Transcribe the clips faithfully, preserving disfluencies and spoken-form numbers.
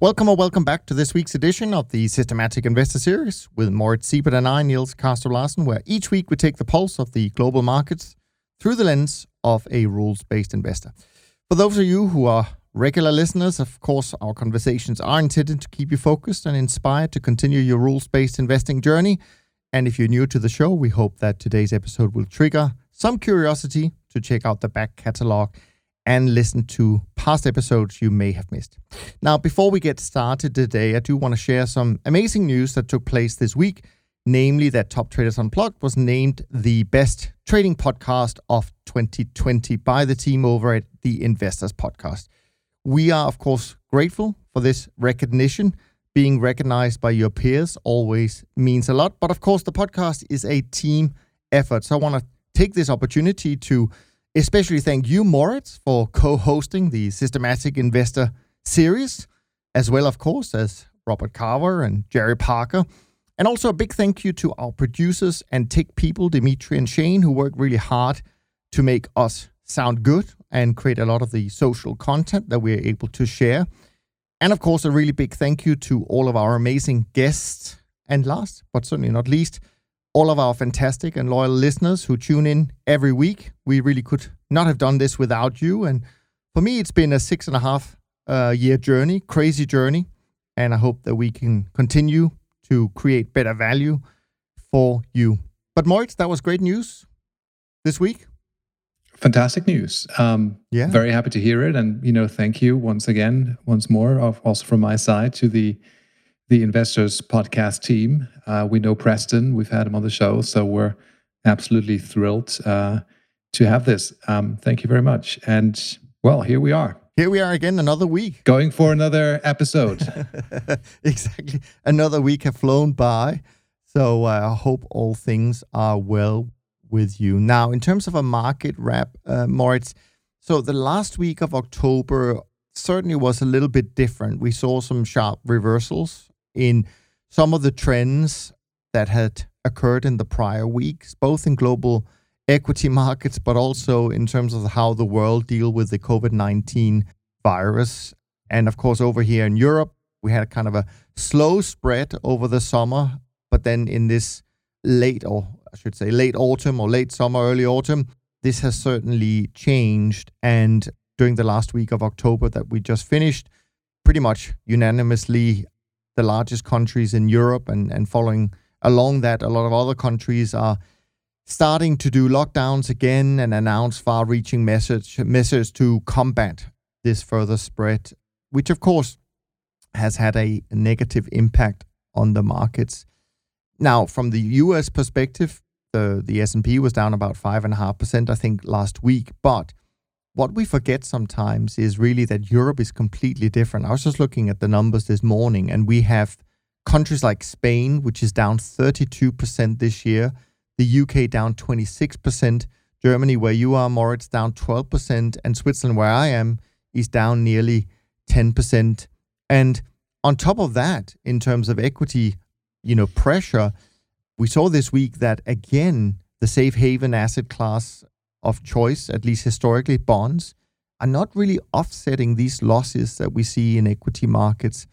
Welcome or welcome back to this week's edition of the Systematic Investor Series with Moritz Siebert and I, Niels Kaastrup-Larsen, where each week we take the pulse of the global markets through the lens of a rules-based investor. For those of you who are regular listeners, of course, our conversations are intended to keep you focused and inspired to continue your rules-based investing journey. And if you're new to the show, we hope that today's episode will trigger some curiosity to check out the back catalog and listen to past episodes you may have missed. Now, before we get started today, I do want to share some amazing news that took place this week, namely that Top Traders Unplugged was named the best trading podcast of twenty twenty by the team over at The Investor's Podcast. We are, of course, grateful for this recognition. Being recognized by your peers always means a lot, but of course, the podcast is a team effort. So I want to take this opportunity to especially thank you, Moritz, for co-hosting the Systematic Investor Series, as well, of course, as Robert Carver and Jerry Parker. And also a big thank you to our producers and tech people, Dimitri and Shane, who work really hard to make us sound good and create a lot of the social content that we're able to share. And, of course, a really big thank you to all of our amazing guests. And last, but certainly not least, all of our fantastic and loyal listeners who tune in every week. We really could not have done this without you. And for me, it's been a six and a half uh, year journey, crazy journey. And I hope that we can continue to create better value for you. But Moritz, that was great news this week. Fantastic news. Um, yeah. Very happy to hear it. And, you know, thank you once again, once more, also from my side to the The Investors Podcast team. Uh, we know Preston. We've had him on the show, so we're absolutely thrilled uh, to have this. Um, thank you very much. And, well, here we are. Here we are again, another week. Going for another episode. Exactly. Another week have flown by. So uh, I hope all things are well with you. Now, in terms of a market wrap, uh, Moritz, so the last week of October certainly was a little bit different. We saw some sharp reversals in some of the trends that had occurred in the prior weeks, both in global equity markets, but also in terms of how the world deal with the covid nineteen virus. And of course, over here in Europe, we had kind of a slow spread over the summer. But then in this late, or I should say late autumn or late summer, early autumn, this has certainly changed. And during the last week of October that we just finished, pretty much unanimously, the largest countries in Europe and, and following along that, a lot of other countries are starting to do lockdowns again and announce far-reaching measures measures to combat this further spread, which of course has had a negative impact on the markets. Now, from the U S perspective, the, the S and P was down about five point five percent, I think, last week. But what we forget sometimes is really that Europe is completely different. I was just looking at the numbers this morning, and we have countries like Spain, which is down thirty-two percent this year, the U K down twenty-six percent, Germany, where you are, Moritz, down twelve percent, and Switzerland, where I am, is down nearly ten percent. And on top of that, in terms of equity, you know, pressure, we saw this week that, again, the safe haven asset class of choice, at least historically, bonds, are not really offsetting these losses that we see in equity markets.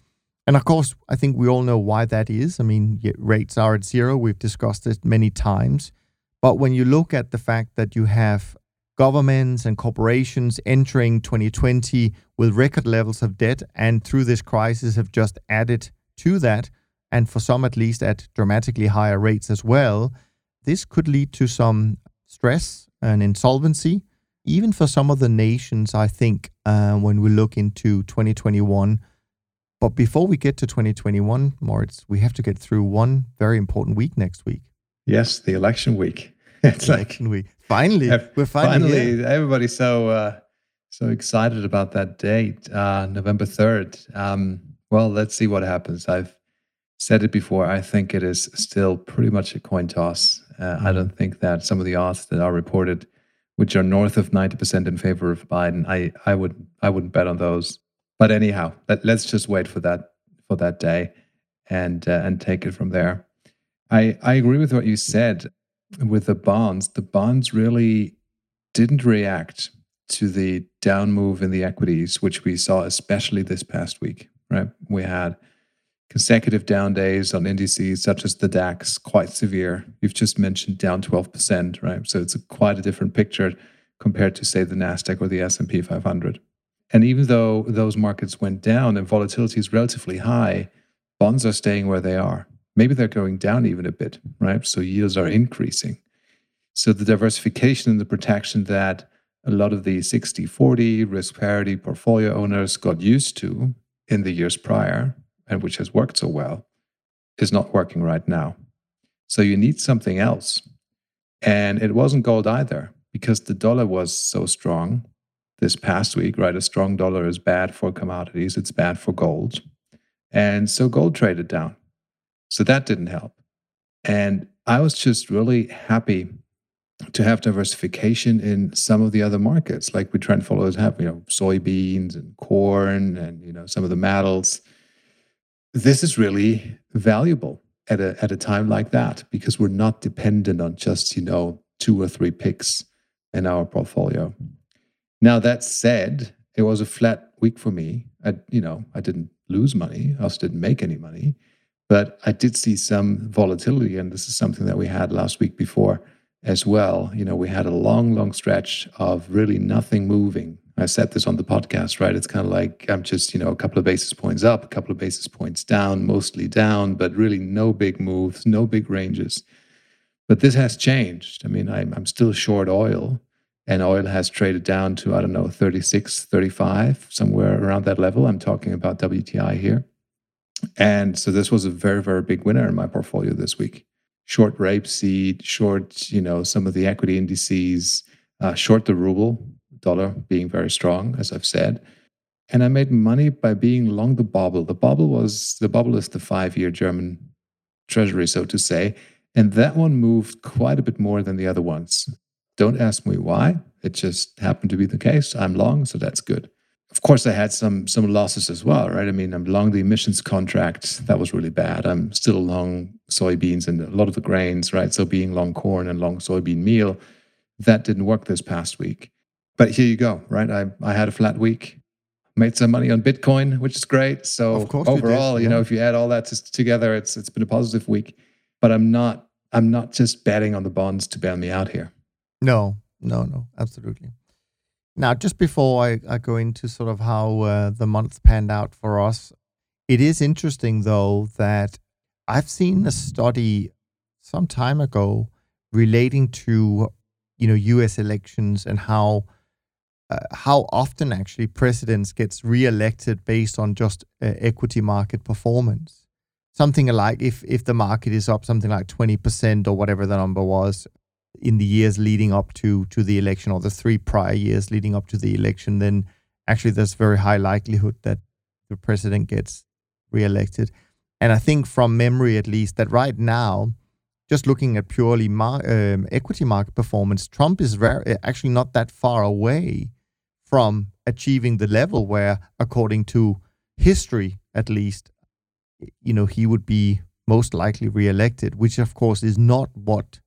And of course, I think we all know why that is. I mean, rates are at zero. We've discussed it many times. But when you look at the fact that you have governments and corporations entering twenty twenty with record levels of debt, and through this crisis have just added to that, and for some at least at dramatically higher rates as well, this could lead to some stress and insolvency, even for some of the nations, I think, uh, when we look into twenty twenty-one. But before we get to twenty twenty-one, Moritz, we have to get through one very important week next week. Yes, the election week. It's election like, week. Finally, we're finally, finally yeah. Everybody's so uh, so excited about that date, uh, November third. Um, well, let's see what happens. I've said it before. I think it is still pretty much a coin toss. Uh, I don't think that some of the odds that are reported which are north of ninety percent in favor of Biden. I, I would I wouldn't bet on those. But anyhow, let, let's just wait for that for that day and uh, and take it from there. I I agree with what you said with the bonds. The bonds really didn't react to the down move in the equities, which we saw especially this past week. Right, we had consecutive down days on indices such as the DAX, quite severe. You've just mentioned down twelve percent, right? So it's a quite a different picture compared to, say, the NASDAQ or the S and P five hundred. And even though those markets went down and volatility is relatively high, bonds are staying where they are. Maybe they're going down even a bit, right? So yields are increasing. So the diversification and the protection that a lot of the sixty forty risk parity portfolio owners got used to in the years prior, and which has worked so well, is not working right now. So you need something else. And it wasn't gold either, because the dollar was so strong this past week, right? A strong dollar is bad for commodities, it's bad for gold. And so gold traded down. So that didn't help. And I was just really happy to have diversification in some of the other markets, like we trend followers have, you know, soybeans and corn and, you know, some of the metals. This is really valuable at a at a time like that, because we're not dependent on just, you know, two or three picks in our portfolio. Now, that said, it was a flat week for me. I, you know, I didn't lose money. I also didn't make any money, but I did see some volatility, and this is something that we had last week before as well. You know, we had a long, long stretch of really nothing moving. I said this on the podcast, right? It's kind of like I'm just, you know, a couple of basis points up, a couple of basis points down, mostly down, but really no big moves, no big ranges. But this has changed. I mean, I'm, I'm still short oil, and oil has traded down to, I don't know, thirty-six, thirty-five, somewhere around that level. I'm talking about W T I here. And so this was a very, very big winner in my portfolio this week. Short rapeseed, short, you know, some of the equity indices, uh, short the ruble, dollar being very strong, as I've said. And I made money by being long the bobble. The bobble was, the bobble is the five-year German treasury, so to say. And that one moved quite a bit more than the other ones. Don't ask me why. It just happened to be the case. I'm long, so that's good. Of course, I had some some losses as well, right? I mean, I'm long the emissions contract. That was really bad. I'm still long soybeans and a lot of the grains, right? So being long corn and long soybean meal, that didn't work this past week. But here you go, right? I, I had a flat week, made some money on Bitcoin, which is great. So overall, you, did, yeah. you know, if you add all that to, together, it's it's been a positive week. But I'm not I'm not just betting on the bonds to bail me out here. No, no, no, absolutely. Now, just before I, I go into sort of how uh, the month panned out for us, it is interesting, though, that I've seen a study some time ago relating to, you know, U S elections and how uh, how often actually presidents gets reelected based on just uh, equity market performance. Something like if if the market is up something like twenty percent or whatever the number was in the years leading up to to the election, or the three prior years leading up to the election, then actually there's very high likelihood that the president gets reelected. And I think from memory, at least, that right now, just looking at purely mar- um, equity market performance, Trump is very, actually not that far away from achieving the level where, according to history at least, you know, he would be most likely reelected, which of course is not what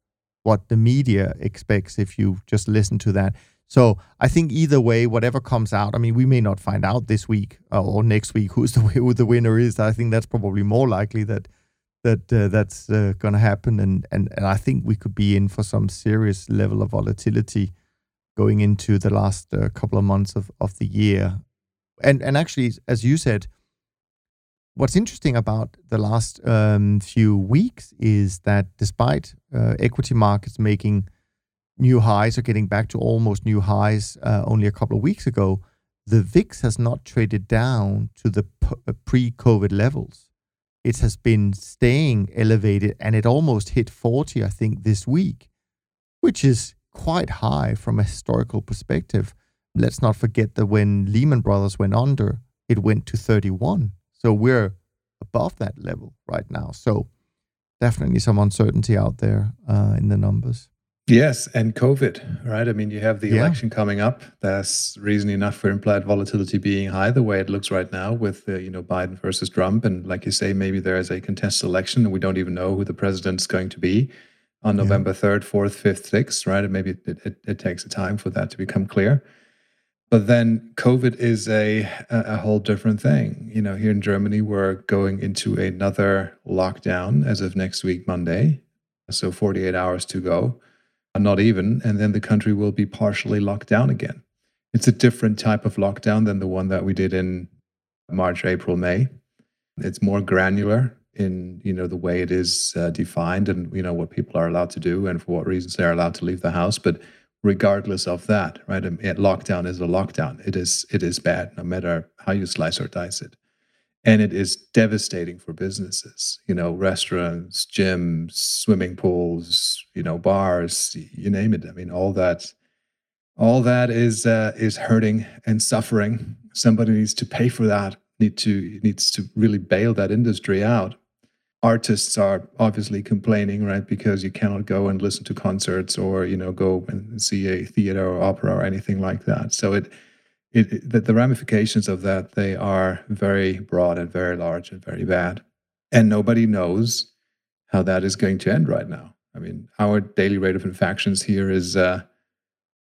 what the media expects if you just listen to that. So I think either way, whatever comes out, I mean, we may not find out this week or next week who's the, who the winner is. I think that's probably more likely that that uh, that's uh, going to happen. And, and, and I think we could be in for some serious level of volatility going into the last uh, couple of months of, of the year. And, and actually, as you said, what's interesting about the last um, few weeks is that despite uh, equity markets making new highs or getting back to almost new highs uh, only a couple of weeks ago, the V I X has not traded down to the p- pre-COVID levels. It has been staying elevated, and it almost hit forty, I think, this week, which is quite high from a historical perspective. Let's not forget that when Lehman Brothers went under, it went to thirty-one. So we're above that level right now. So definitely some uncertainty out there uh, in the numbers. Yes, and COVID, right? I mean, you have the yeah. election coming up. That's reason enough for implied volatility being high, the way it looks right now with, uh, you know, Biden versus Trump. And like you say, maybe there is a contested election and we don't even know who the president's going to be on yeah. November third, fourth, fifth, sixth, right? And maybe it, it, it takes a time for that to become clear. But then COVID is a, a whole different thing. You know, here in Germany, we're going into another lockdown as of next week, Monday. So forty-eight hours to go, not even. And then the country will be partially locked down again. It's a different type of lockdown than the one that we did in March, April, May. It's more granular in, you know, the way it is uh, defined and, you know, what people are allowed to do and for what reasons they're allowed to leave the house. But regardless of that, right? I mean, lockdown is a lockdown. It is it is bad, no matter how you slice or dice it. And it is devastating for businesses, you know, restaurants, gyms, swimming pools, you know, bars, you name it. I mean, all that, all that is uh, is hurting and suffering. Somebody needs to pay for that, need to needs to really bail that industry out. Artists are obviously complaining, right? Because you cannot go and listen to concerts or, you know, go and see a theater or opera or anything like that. So it, it the, the ramifications of that, they are very broad and very large and very bad. And nobody knows how that is going to end right now. I mean, our daily rate of infections here is uh,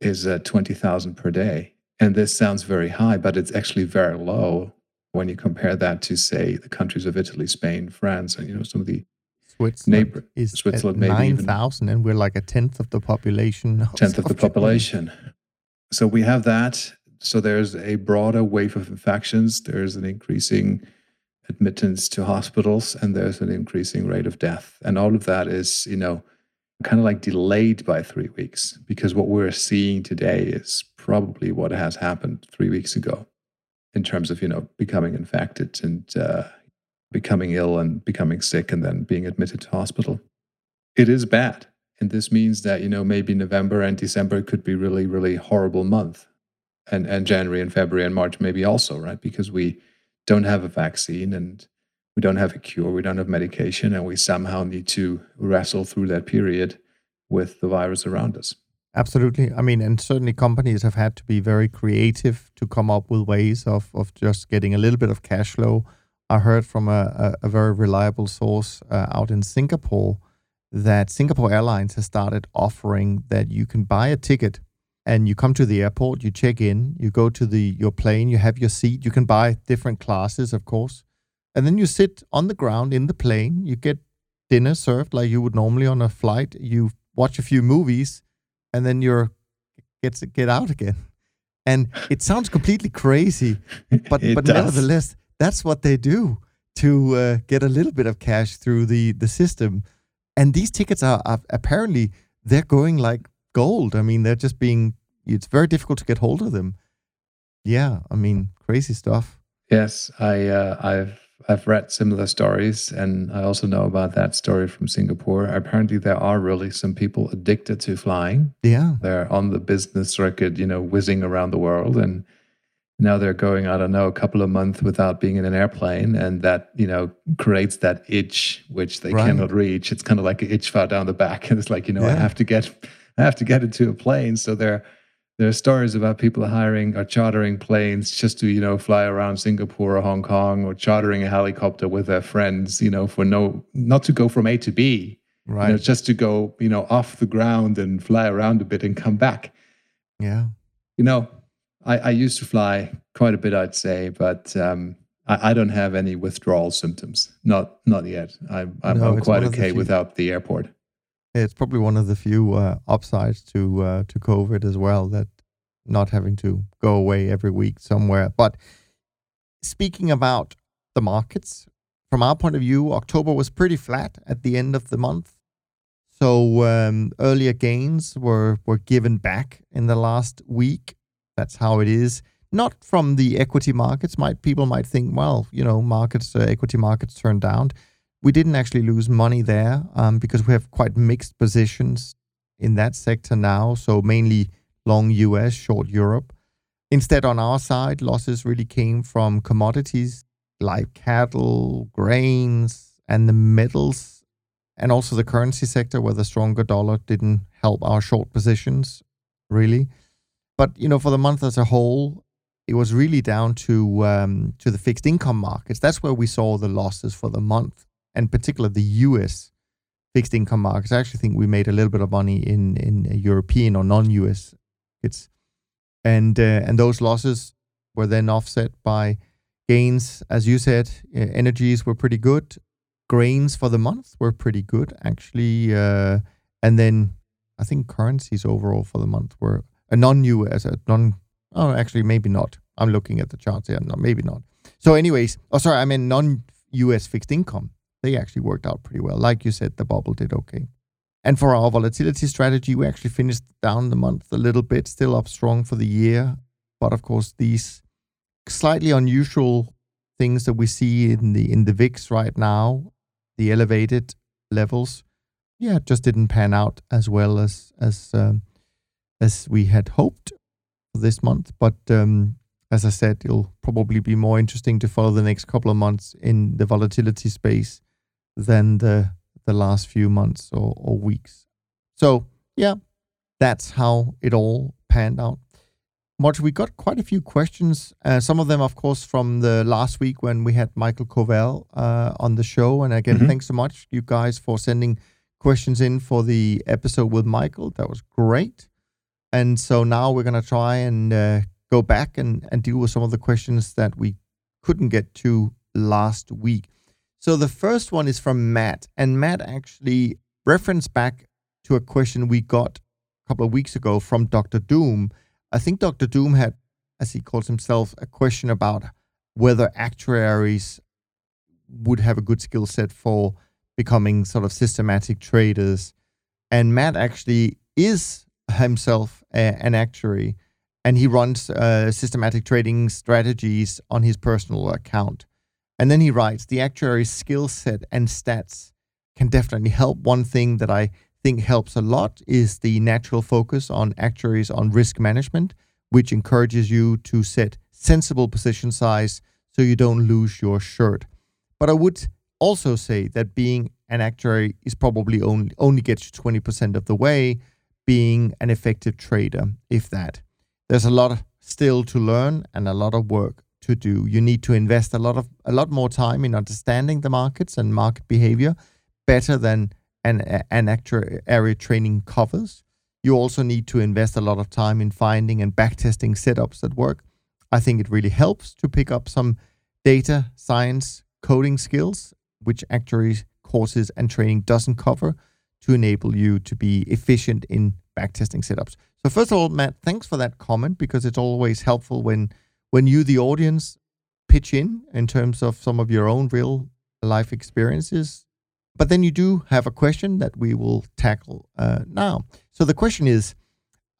is uh, twenty thousand per day. And this sounds very high, but it's actually very low when you compare that to, say, the countries of Italy, Spain, France, and, you know, some of the Switzerland neighbor, is Switzerland at nine thousand, and we're like a tenth of the population. Tenth of the population. So we have that. So there's a broader wave of infections. There's an increasing admittance to hospitals, and there's an increasing rate of death. And all of that is, you know, kind of like delayed by three weeks, because what we're seeing today is probably what has happened three weeks ago. In terms of, you know, becoming infected and uh, becoming ill and becoming sick and then being admitted to hospital. It is bad. And this means that, you know, maybe November and December could be really, really horrible month. And, and January and February and March maybe also, right? Because we don't have a vaccine and we don't have a cure. We don't have medication. And we somehow need to wrestle through that period with the virus around us. Absolutely. I mean, and certainly companies have had to be very creative to come up with ways of, of just getting a little bit of cash flow. I heard from a, a, a very reliable source uh, out in Singapore that Singapore Airlines has started offering that you can buy a ticket and you come to the airport, you check in, you go to the your plane, you have your seat, you can buy different classes, of course, and then you sit on the ground in the plane, you get dinner served like you would normally on a flight, you watch a few movies, and then you're gets get out again. And it sounds completely crazy, but but does. Nevertheless, that's what they do to uh, get a little bit of cash through the the system. And these tickets are, are apparently they're going like gold. I mean, they're just being it's very difficult to get hold of them. Yeah, I mean, crazy stuff. Yes, I uh, I've I've read similar stories, and I also know about that story from Singapore. Apparently, there are really some people addicted to flying. Yeah. They're on the business circuit, you know, whizzing around the world. And now they're going, I don't know, a couple of months without being in an airplane. And that, you know, creates that itch, which they right. cannot reach. It's kind of like an itch far down the back. And it's like, you know, yeah. I have to get, I have to get into a plane. So they're, There are stories about people hiring or chartering planes just to, you know, fly around Singapore or Hong Kong, or chartering a helicopter with their friends, you know, for no, not to go from A to B, right? You know, just to go, you know, off the ground and fly around a bit and come back. Yeah. You know, I, I used to fly quite a bit, I'd say, but um, I, I don't have any withdrawal symptoms. Not, not yet. I, I'm, no, I'm quite okay without the airport. It's probably one of the few uh, upsides to uh, to COVID as well, that not having to go away every week somewhere. But speaking about the markets, from our point of view, October was pretty flat at the end of the month. So um, earlier gains were, were given back in the last week. That's how it is. Not from the equity markets. Might people might think, well, you know, markets, uh, equity markets turned down. We didn't actually lose money there um, because we have quite mixed positions in that sector now. So mainly long U S, short Europe. Instead, on our side, losses really came from commodities like cattle, grains, and the metals. And also the currency sector, where the stronger dollar didn't help our short positions, really. But, you know, for the month as a whole, it was really down to um, to the fixed income markets. That's where we saw the losses for the month, and particularly the U S fixed income markets. I actually think we made a little bit of money in, in European or non-U S markets. And, uh, and those losses were then offset by gains. As you said, uh, energies were pretty good. Grains for the month were pretty good, actually. Uh, and then I think currencies overall for the month were a non-U S, a non, oh, actually, maybe not. I'm looking at the charts here. No, maybe not. So anyways, oh, sorry, I mean non-U S fixed income. They actually worked out pretty well. Like you said, the bubble did okay. And for our volatility strategy, we actually finished down the month a little bit, still up strong for the year. But of course, these slightly unusual things that we see in the in the V I X right now, the elevated levels, yeah, just didn't pan out as well as as um, as we had hoped for this month. But um, as I said, it'll probably be more interesting to follow the next couple of months in the volatility space than the the last few months or, or weeks. So yeah, that's how it all panned out. March, we got quite a few questions, uh, some of them, of course, from the last week when we had Michael Covel uh, on the show. And again, mm-hmm. thanks so much, you guys, for sending questions in for the episode with Michael. That was great. And so now we're going to try and uh, go back and, and deal with some of the questions that we couldn't get to last week. So the first one is from Matt. And Matt actually referenced back to a question we got a couple of weeks ago from Doctor Doom. I think Doctor Doom had, as he calls himself, a question about whether actuaries would have a good skill set for becoming sort of systematic traders. And Matt actually is himself a, an actuary, and he runs uh, systematic trading strategies on his personal account. And then he writes, the actuary's skill set and stats can definitely help. One thing that I think helps a lot is the natural focus on actuaries on risk management, which encourages you to set sensible position size so you don't lose your shirt. But I would also say that being an actuary is probably only, only gets you twenty percent of the way, being an effective trader, if that. There's a lot still to learn and a lot of work to do. You need to invest a lot of a lot more time in understanding the markets and market behavior better than an, an actuary training covers. You also need to invest a lot of time in finding and backtesting setups that work. I think it really helps to pick up some data science coding skills, which actuary courses and training doesn't cover, to enable you to be efficient in backtesting setups. So first of all, Matt, thanks for that comment, because it's always helpful when when you, the audience, pitch in in terms of some of your own real life experiences. But then you do have a question that we will tackle uh, now. So the question is,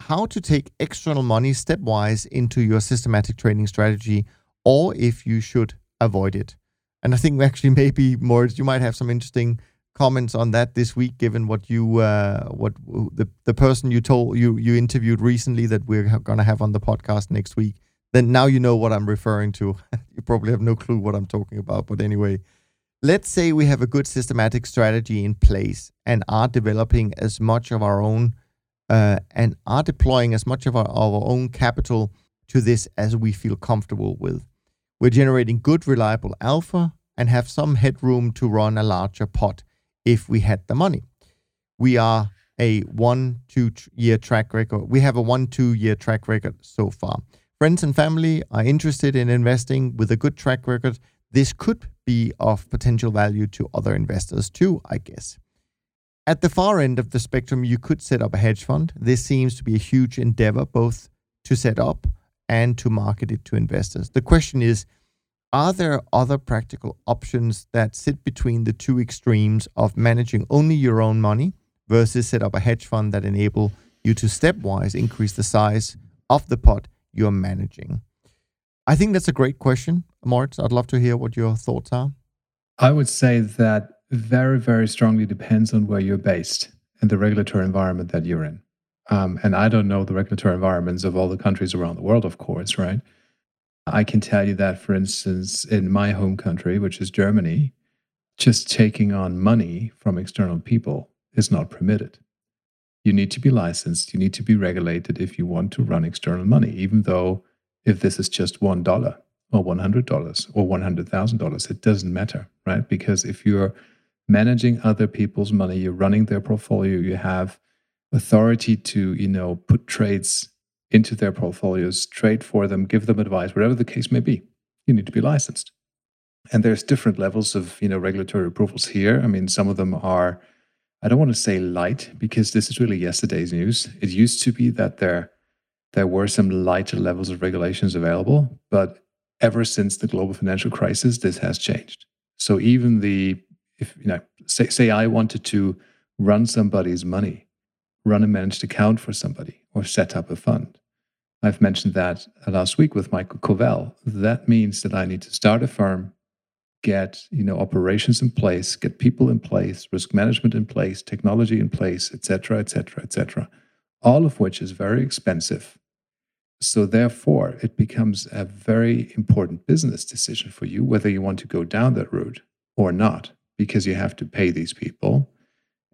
how to take external money stepwise into your systematic trading strategy, or if you should avoid it. And I think actually maybe, Moritz, you might have some interesting comments on that this week, given what you, uh, what the the person you told you you interviewed recently that we're going to have on the podcast next week. Then now you know what I'm referring to. You probably have no clue what I'm talking about. But anyway, let's say we have a good systematic strategy in place and are developing as much of our own uh, and are deploying as much of our, our own capital to this as we feel comfortable with. We're generating good, reliable alpha and have some headroom to run a larger pot if we had the money. We are a one, two year track record. We have a one, two year track record so far. Friends and family are interested in investing with a good track record. This could be of potential value to other investors too, I guess. At the far end of the spectrum, you could set up a hedge fund. This seems to be a huge endeavor, both to set up and to market it to investors. The question is, are there other practical options that sit between the two extremes of managing only your own money versus set up a hedge fund that enable you to stepwise increase the size of the pot you're managing? I think that's a great question, Moritz. I'd love to hear what your thoughts are. I would say that very, very strongly depends on where you're based and the regulatory environment that you're in. Um, and I don't know the regulatory environments of all the countries around the world, of course, right? I can tell you that, for instance, in my home country, which is Germany, just taking on money from external people is not permitted. You need to be licensed. You need to be regulated if you want to run external money, even though if this is just one dollar or one hundred dollars or one hundred thousand dollars, it doesn't matter, right? Because if you're managing other people's money, you're running their portfolio, you have authority to, you know, put trades into their portfolios, trade for them, give them advice, whatever the case may be, you need to be licensed. And there's different levels of, you know, regulatory approvals here. I mean, some of them are, I don't want to say light, because this is really yesterday's news. It used to be that there, there were some lighter levels of regulations available, but ever since the global financial crisis, this has changed. So even the, if you know, say, say I wanted to run somebody's money, run a managed account for somebody, or set up a fund. I've mentioned that last week with Michael Covel. That means that I need to start a firm, get, you know, operations in place, get people in place, risk management in place, technology in place, et cetera, et cetera, et cetera, all of which is very expensive. So therefore, it becomes a very important business decision for you, whether you want to go down that route or not, because you have to pay these people.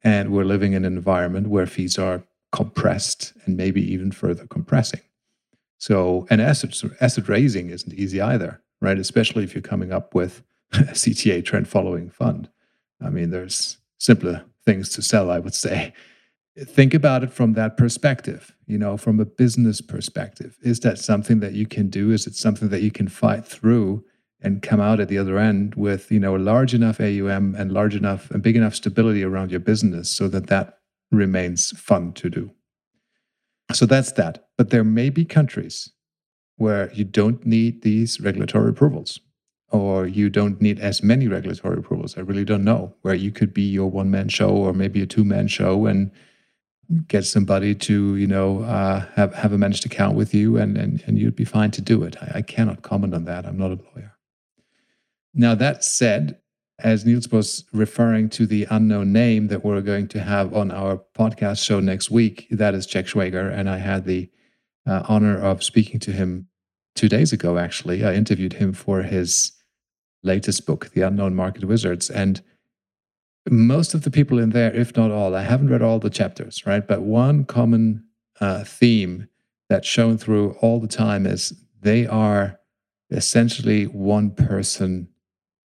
And we're living in an environment where fees are compressed and maybe even further compressing. So, and asset, asset raising isn't easy either, right? Especially if you're coming up with a C T A trend following fund. I mean, there's simpler things to sell, I would say. Think about it from that perspective, you know, from a business perspective. Is that something that you can do? Is it something that you can fight through and come out at the other end with, you know, a large enough A U M and large enough and big enough stability around your business so that that remains fun to do? So that's that. But there may be countries where you don't need these regulatory approvals, or you don't need as many regulatory approvals. I really don't know, where you could be your one-man show or maybe a two-man show and get somebody to, you know, uh, have, have a managed account with you, and, and, and you'd be fine to do it. I, I cannot comment on that. I'm not a lawyer. Now, that said, as Niels was referring to the unknown name that we're going to have on our podcast show next week, that is Jack Schwager, and I had the uh, honor of speaking to him two days ago, actually. I interviewed him for his latest book, The Unknown Market Wizards. And most of the people in there, if not all, I haven't read all the chapters, right? But one common uh, theme that's shown through all the time is they are essentially one-person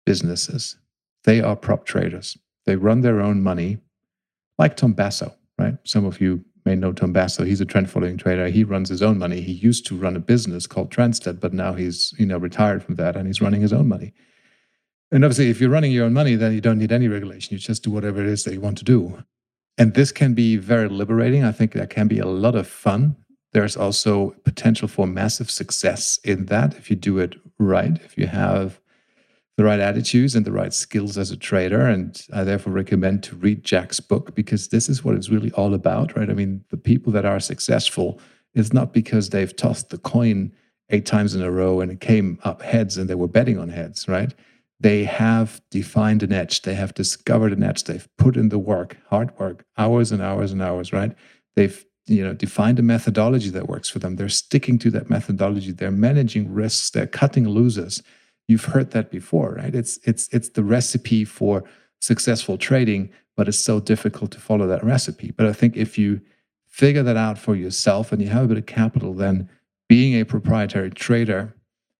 businesses. They are prop traders. They run their own money, like Tom Basso, right? Some of you may know Tom Basso. He's a trend following trader. He runs his own money. He used to run a business called Trendstead, but now he's, you know, retired from that and he's running his own money. And obviously, if you're running your own money, then you don't need any regulation. You just do whatever it is that you want to do. And this can be very liberating. I think that can be a lot of fun. There's also potential for massive success in that if you do it right, if you have the right attitudes and the right skills as a trader. And I therefore recommend to read Jack's book, because this is what it's really all about, right? I mean, the people that are successful, it's not because they've tossed the coin eight times in a row and it came up heads and they were betting on heads, right? They have defined an edge. They have discovered an edge. They've put in the work, hard work, hours and hours and hours, right? They've, you know, defined a methodology that works for them. They're sticking to that methodology. They're managing risks. They're cutting losers. You've heard that before, right? It's it's it's the recipe for successful trading, but it's so difficult to follow that recipe. But I think if you figure that out for yourself and you have a bit of capital, then being a proprietary trader,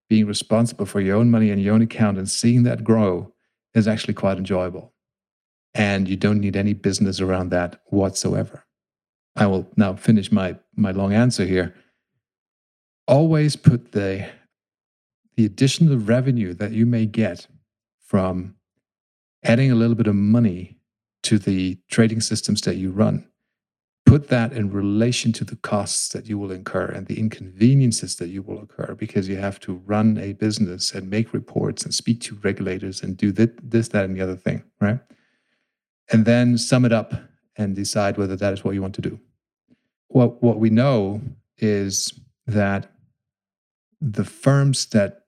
being responsible for your own money and your own account and seeing that grow is actually quite enjoyable. And you don't need any business around that whatsoever. I will now finish my my long answer here. Always put the the additional revenue that you may get from adding a little bit of money to the trading systems that you run, put that in relation to the costs that you will incur and the inconveniences that you will incur, because you have to run a business and make reports and speak to regulators and do this, that, and the other thing, right? And then sum it up and decide whether that is what you want to do. What, what we know is that the firms that,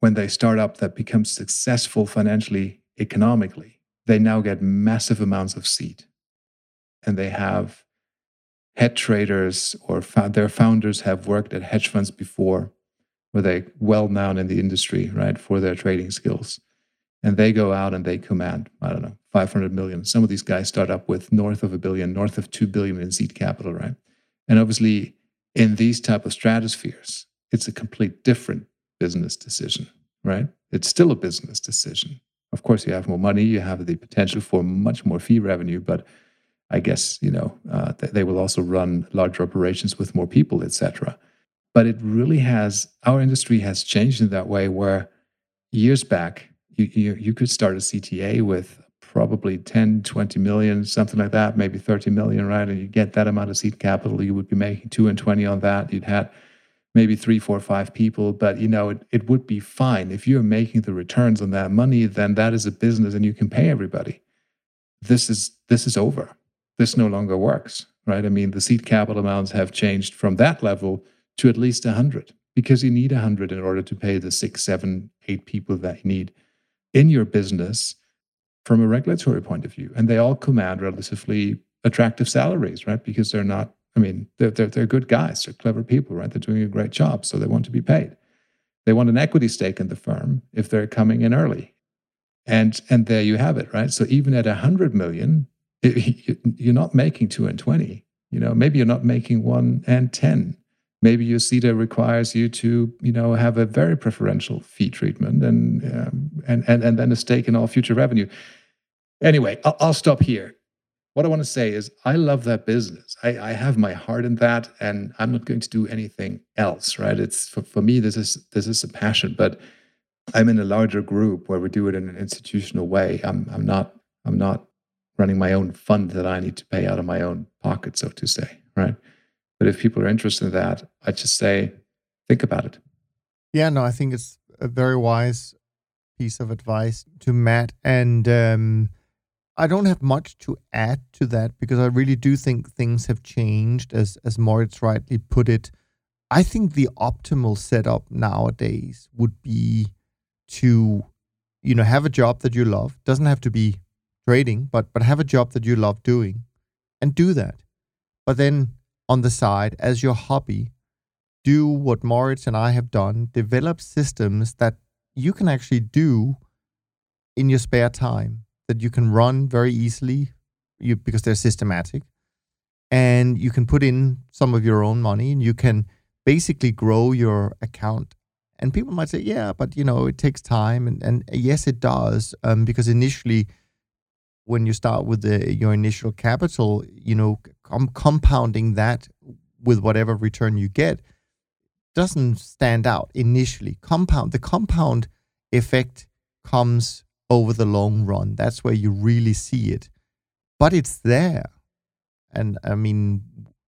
when they start up, that become successful financially, economically, they now get massive amounts of seed. And they have head traders, or found, their founders have worked at hedge funds before, where they're well known in the industry, right, for their trading skills. And they go out and they command, I don't know, five hundred million. Some of these guys start up with north of a billion, north of two billion in seed capital, right? And obviously in these type of stratospheres, it's a complete different business decision, right? It's still a business decision. Of course, you have more money, you have the potential for much more fee revenue, but I guess, you know, uh, they will also run larger operations with more people, et cetera. But it really has, our industry has changed in that way where years back, you, you, you could start a C T A with probably ten, twenty million, something like that, maybe thirty million, right? And you get that amount of seed capital, you would be making two and twenty on that. You'd had maybe three, four, five people, but you know, it, it would be fine. If you're making the returns on that money, then that is a business and you can pay everybody. This is, this is over. This no longer works, right? I mean, the seed capital amounts have changed from that level to at least one hundred, because you need one hundred in order to pay the six, seven, eight people that you need in your business from a regulatory point of view. And they all command relatively attractive salaries, right? Because they're not, I mean, they're, they're, they're good guys, they're clever people, right? They're doing a great job, so they want to be paid. They want an equity stake in the firm if they're coming in early. And, and there you have it, right? So even at one hundred million, it, you're not making two and twenty. You know, maybe you're not making one and ten. Maybe your C E D A requires you to, you know, have a very preferential fee treatment and um, and, and and then a stake in all future revenue. Anyway, I'll, I'll stop here. What I want to say is I love that business. I, I have my heart in that, and I'm not going to do anything else, right? It's for, for me, this is this is a passion, but I'm in a larger group where we do it in an institutional way. I'm I'm not I'm not running my own fund that I need to pay out of my own pocket, so to say, right? But if people are interested in that, I just say, think about it. Yeah, no, I think it's a very wise piece of advice to Matt. And um, I don't have much to add to that because I really do think things have changed, as, as Moritz rightly put it. I think the optimal setup nowadays would be to, you know, have a job that you love. Doesn't have to be trading, but but have a job that you love doing and do that. But then on the side, as your hobby, do what Moritz and I have done, develop systems that you can actually do in your spare time, that you can run very easily you, because they're systematic. And you can put in some of your own money and you can basically grow your account. And people might say, yeah, but you know, it takes time. And, and yes, it does, um, because initially, when you start with the, your initial capital, you know, com- compounding that with whatever return you get doesn't stand out initially. Compound, the compound effect comes over the long run. That's where you really see it. But it's there. And I mean,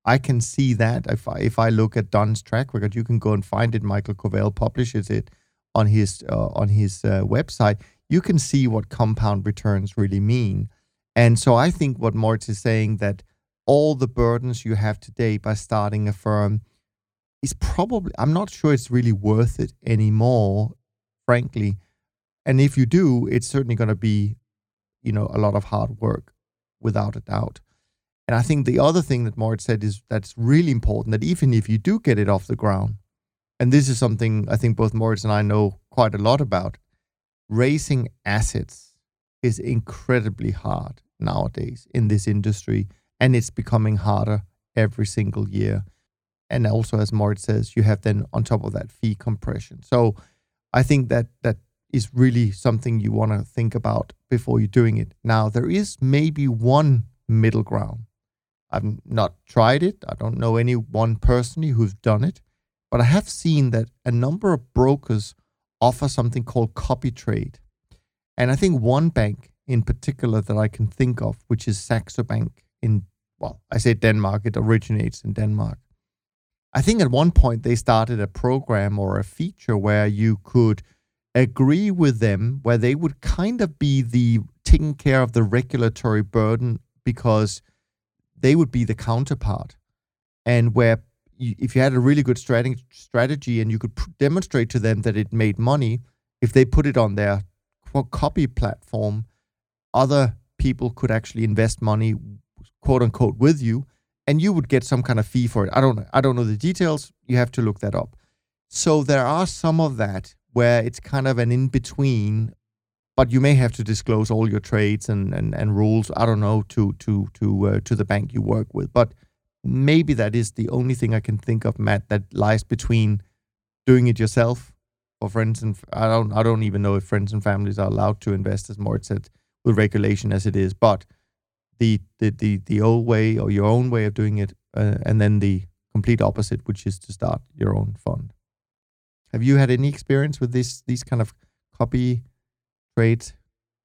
I can see that if I, if I look at Don's track record, you can go and find it. Michael Covel publishes it on his, uh, on his uh, website. You can see what compound returns really mean. And so I think what Moritz is saying, that all the burdens you have today by starting a firm is probably, I'm not sure it's really worth it anymore, frankly. And if you do, it's certainly going to be, you know, a lot of hard work, without a doubt. And I think the other thing that Moritz said is that's really important, that even if you do get it off the ground, and this is something I think both Moritz and I know quite a lot about, raising assets is incredibly hard nowadays in this industry, and it's becoming harder every single year. And also, as Moritz says, you have then on top of that fee compression. So I think that that is really something you want to think about before you're doing it. Now, there is maybe one middle ground. I've not tried it. I don't know any one personally who's done it, but I have seen that a number of brokers offer something called copy trade. And I think one bank in particular that I can think of, which is Saxo Bank in, well, I say Denmark, it originates in Denmark. I think at one point they started a program or a feature where you could agree with them, where they would kind of be the taking care of the regulatory burden because they would be the counterpart. And where if you had a really good strategy and you could pr- demonstrate to them that it made money, if they put it on their quote, copy platform, other people could actually invest money, quote unquote, with you, and you would get some kind of fee for it. I don't, I don't know the details. You have to look that up. So there are some of that where it's kind of an in-between but you may have to disclose all your trades and, and, and rules, I don't know, to to to uh, to the bank you work with. But maybe that is the only thing I can think of, Matt, that lies between doing it yourself or friends and I don't I don't even know if friends and families are allowed to invest, as Moritz said, with regulation as it is. But the the the, the old way or your own way of doing it, uh, and then the complete opposite, which is to start your own fund. Have you had any experience with this these kind of copy trade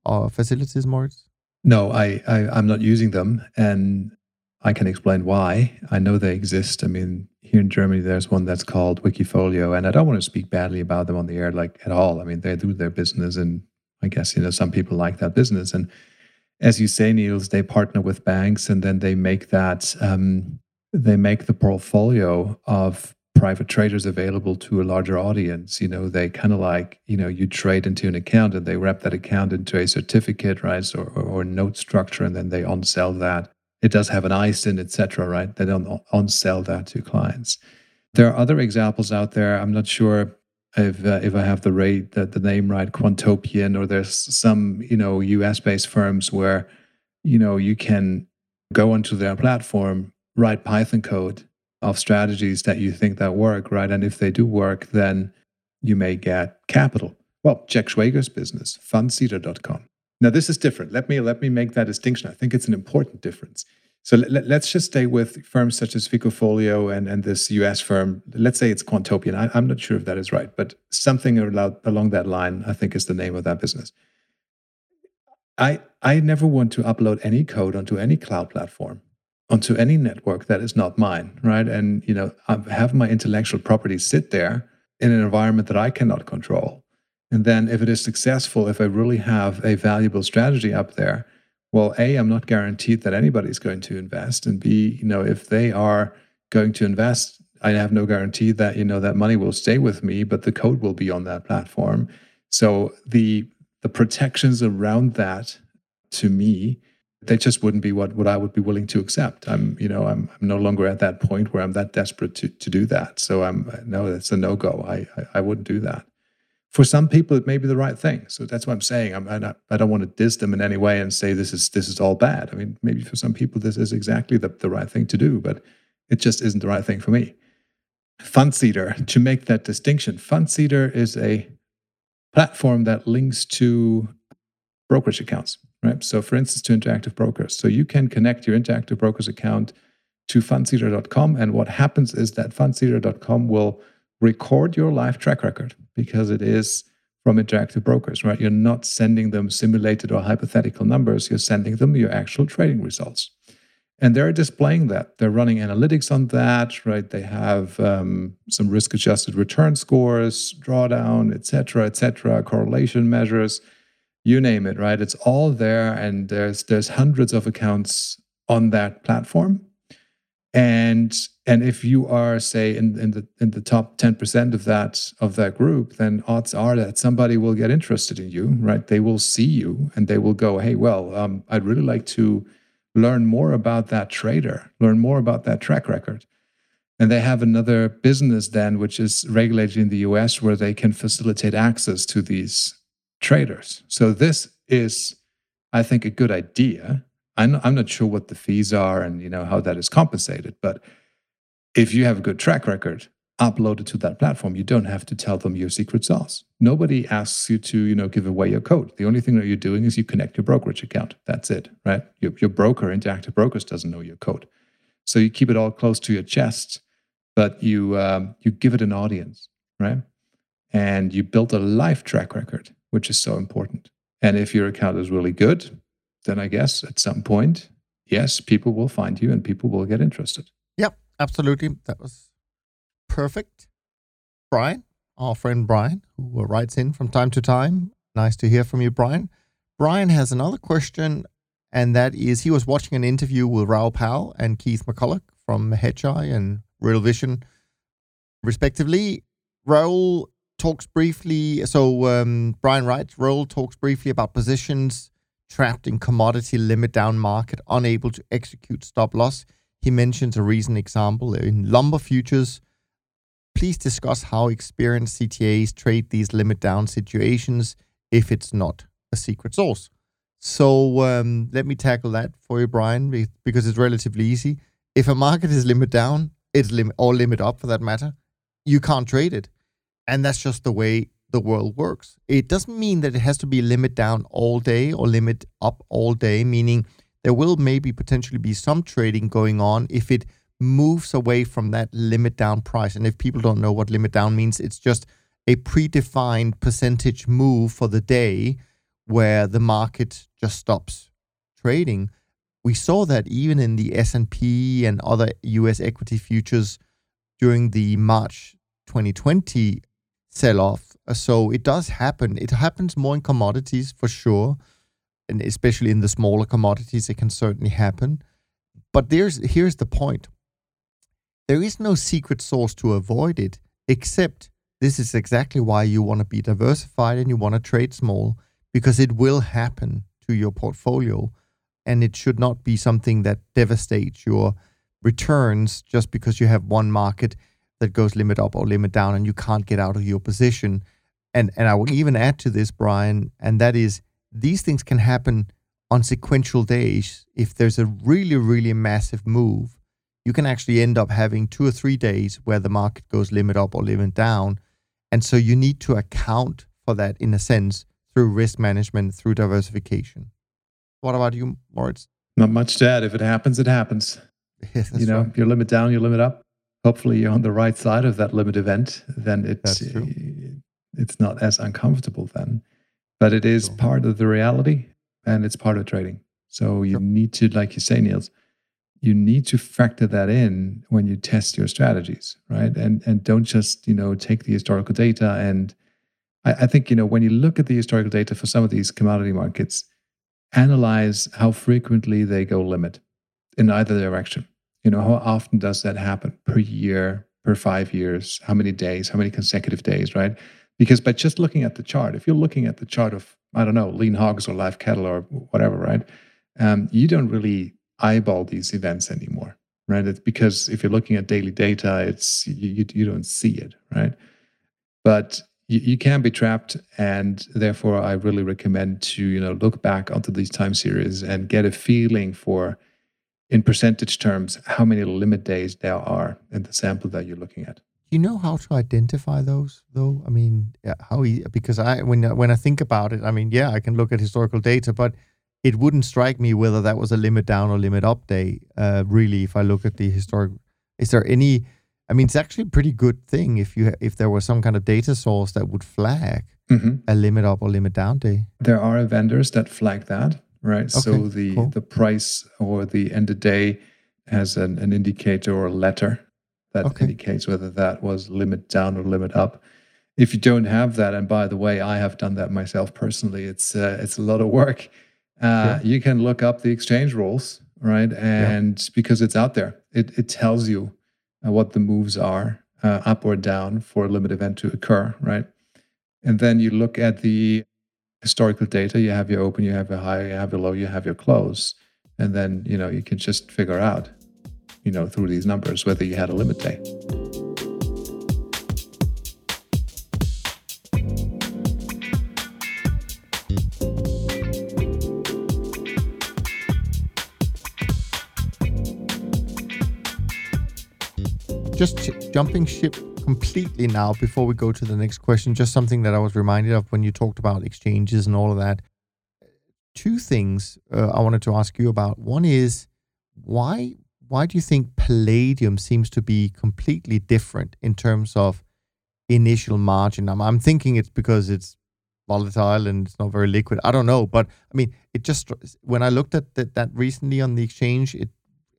or facilities, Moritz? No, I, I, I'm not using them, and I can explain why. I know they exist. I mean, here in Germany, there's one that's called Wikifolio, and I don't want to speak badly about them on the air, like, at all. I mean, they do their business, and I guess, you know, some people like that business. And as you say, Niels, they partner with banks, and then they make that, um, they make the portfolio of private traders available to a larger audience. You know, they kind of like, you know, you trade into an account and they wrap that account into a certificate, right? So, or, or note structure, and then they on-sell that. It does have an I S I N, et cetera, right? They don't on-sell that to clients. There are other examples out there. I'm not sure if uh, if I have the rate, the, the name right, Quantopian, or there's some, you know, U S-based firms where, you know, you can go onto their platform, write Python code of strategies that you think that work, right? And if they do work, then you may get capital. Well, Jack Schwager's business, fundseeder dot com. Now, this is different. Let me let me make that distinction. I think it's an important difference. So let, let's just stay with firms such as Wikifolio and, and this U S firm. Let's say it's Quantopian. I, I'm not sure if that is right, but something along that line, I think, is the name of that business. I I never want to upload any code onto any cloud platform, onto any network that is not mine, right? And, you know, I have my intellectual property sit there in an environment that I cannot control. And then if it is successful, if I really have a valuable strategy up there, well, A, I'm not guaranteed that anybody's going to invest. And B, you know, if they are going to invest, I have no guarantee that, you know, that money will stay with me, but the code will be on that platform. So the the protections around that, to me, they just wouldn't be what, what I would be willing to accept. I'm, you know, I'm, I'm no longer at that point where I'm that desperate to, to do that. So I'm, no, that's a no-go. I, I I wouldn't do that. For some people, it may be the right thing. So that's what I'm saying. I'm, I, I don't want to diss them in any way and say this is this is all bad. I mean, maybe for some people, this is exactly the, the right thing to do, but it just isn't the right thing for me. Fundseeder, to make that distinction, Fundseeder is a platform that links to brokerage accounts. Right. So, for instance, to Interactive Brokers. So you can connect your Interactive Brokers account to fundseeder dot com. And what happens is that fundseeder dot com will record your live track record because it is from Interactive Brokers, right? You're not sending them simulated or hypothetical numbers. You're sending them your actual trading results. And they're displaying that. They're running analytics on that, right? They have um, some risk-adjusted return scores, drawdown, et cetera, et cetera, correlation measures. You name it, right? It's all there, and there's there's hundreds of accounts on that platform. And and if you are, say, in, in the in the top ten percent of that of that group, then odds are that somebody will get interested in you, right? They will see you and they will go, hey, well, um, I'd really like to learn more about that trader, learn more about that track record. And they have another business then, which is regulated in the U S, where they can facilitate access to these traders. So this is, I think, a good idea. I'm, I'm not sure what the fees are and, you know, how that is compensated, but if you have a good track record, upload it to that platform. You don't have to tell them your secret sauce. Nobody asks you to, you know, give away your code. The only thing that you're doing is you connect your brokerage account. That's it, right? Your, your broker, Interactive Brokers, doesn't know your code. So you keep it all close to your chest, but you um, you give it an audience, right? And you build a live track record, which is so important. And if your account is really good, then I guess at some point, yes, people will find you and people will get interested. Yep, absolutely. That was perfect. Brian, our friend Brian, who writes in from time to time. Nice to hear from you, Brian. Brian has another question, and that is, he was watching an interview with Raoul Pal and Keith McCullough from Hedgeye and Real Vision, respectively. Raoul talks briefly, so um, Brian writes, Raoul talks briefly about positions trapped in commodity limit down market, unable to execute stop loss. He mentions a recent example in lumber futures. Please discuss how experienced C T As trade these limit down situations if it's not a secret sauce. So um, let me tackle that for you, Brian, because it's relatively easy. If a market is limit down, it's limit or limit up for that matter, you can't trade it. And that's just the way the world works. It doesn't mean that it has to be limit down all day or limit up all day, meaning there will maybe potentially be some trading going on if it moves away from that limit down price. And if people don't know what limit down means, it's just a predefined percentage move for the day where the market just stops trading. We saw that even in the S and P and other U S equity futures during the March twenty twenty sell-off. So it does happen. It happens more in commodities for sure, and especially in the smaller commodities, it can certainly happen. But there's here's the point. There is no secret sauce to avoid it, except this is exactly why you want to be diversified and you want to trade small, because it will happen to your portfolio. And it should not be something that devastates your returns just because you have one market that goes limit up or limit down and you can't get out of your position. And and I will even add to this, Brian, and that is these things can happen on sequential days. If there's a really, really massive move, you can actually end up having two or three days where the market goes limit up or limit down. And so you need to account for that in a sense through risk management, through diversification. What about you, Moritz? Not much to add. If it happens, it happens. Yes, that's you know, right. Your limit down, your limit up. Hopefully, you're on the right side of that limit event. Then it's it's not as uncomfortable then. But it is sure. part of the reality, and it's part of trading. So you sure. need to, like you say, Niels, you need to factor that in when you test your strategies, right? And and don't just you know take the historical data. And I, I think you know when you look at the historical data for some of these commodity markets, analyze how frequently they go limit in either direction. You know, how often does that happen per year, per five years, how many days, how many consecutive days, right? Because by just looking at the chart, if you're looking at the chart of, I don't know, lean hogs or live cattle or whatever, right? Um, you don't really eyeball these events anymore, right? It's because if you're looking at daily data, it's you, you, you don't see it, right? But you can be trapped, and therefore I really recommend to you know look back onto these time series and get a feeling for, in percentage terms, how many limit days there are in the sample that you're looking at. You know how to identify those, though. I mean, how because I when when I think about it, I mean, yeah, I can look at historical data, but it wouldn't strike me whether that was a limit down or limit up day. Uh, really, if I look at the historic, is there any? I mean, it's actually a pretty good thing if you if there was some kind of data source that would flag mm-hmm. a limit up or limit down day. There are vendors that flag that, right? Okay, so the, cool. the price or the end of day has an, an indicator or a letter that okay. indicates whether that was limit down or limit up. If you don't have that, and by the way, I have done that myself personally. It's uh, it's a lot of work. Uh, yeah. You can look up the exchange rules, right? And yeah. because it's out there, it it tells you Uh, what the moves are uh, up or down for a limit event to occur, right? And then you look at the historical data. You have your open, you have your high, you have your low, you have your close. And then, you know, you can just figure out, you know, through these numbers, whether you had a limit day. Just ch- jumping ship completely now before we go to the next question, just something that I was reminded of when you talked about exchanges and all of that. Two things uh, I wanted to ask you about. One is, why why do you think palladium seems to be completely different in terms of initial margin? I'm, I'm thinking it's because it's volatile and it's not very liquid. I don't know, but I mean, it just, when I looked at th- that recently on the exchange, it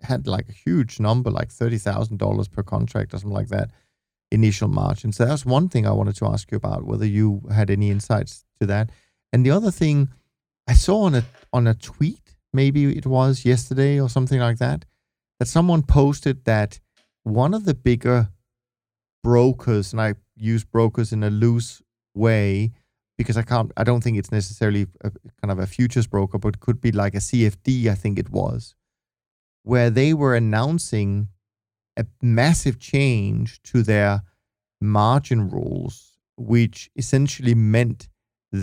had like a huge number, like thirty thousand dollars per contract or something like that, initial margin. So that's one thing I wanted to ask you about, whether you had any insights to that. And the other thing I saw on a on a tweet, maybe it was yesterday or something like that, that someone posted that one of the bigger brokers, and I use brokers in a loose way because I can't, I don't think it's necessarily a, kind of a futures broker, but it could be like a C F D, I think it was, where they were announcing a massive change to their margin rules, which essentially meant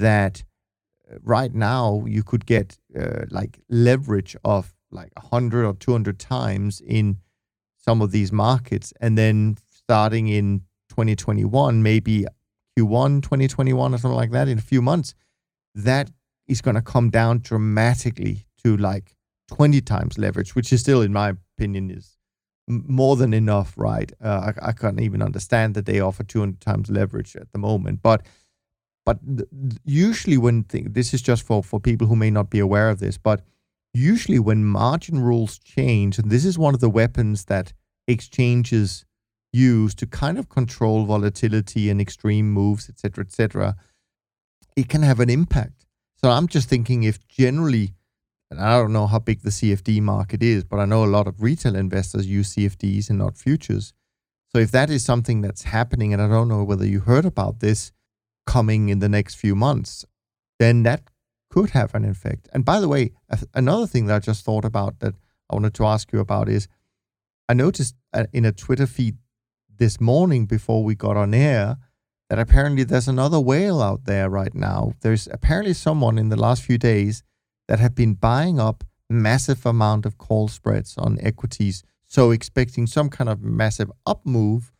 that right now you could get uh, like leverage of like one hundred or two hundred times in some of these markets. And then starting in twenty twenty-one, maybe Q one twenty twenty-one or something like that, in a few months, that is going to come down dramatically to like twenty times leverage, which is still, in my opinion, is more than enough, right? Uh, I, I can't even understand that they offer two hundred times leverage at the moment. But but th- usually when, th- this is just for, for people who may not be aware of this, but usually when margin rules change, and this is one of the weapons that exchanges use to kind of control volatility and extreme moves, et cetera, et cetera, it can have an impact. So I'm just thinking if generally, and I don't know how big the C F D market is, but I know a lot of retail investors use C F Ds and not futures. So if that is something that's happening, and I don't know whether you heard about this coming in the next few months, then that could have an effect. And by the way, another thing that I just thought about that I wanted to ask you about is, I noticed in a Twitter feed this morning before we got on air that apparently there's another whale out there right now. There's apparently someone in the last few days that have been buying up massive amount of call spreads on equities, so expecting some kind of massive up move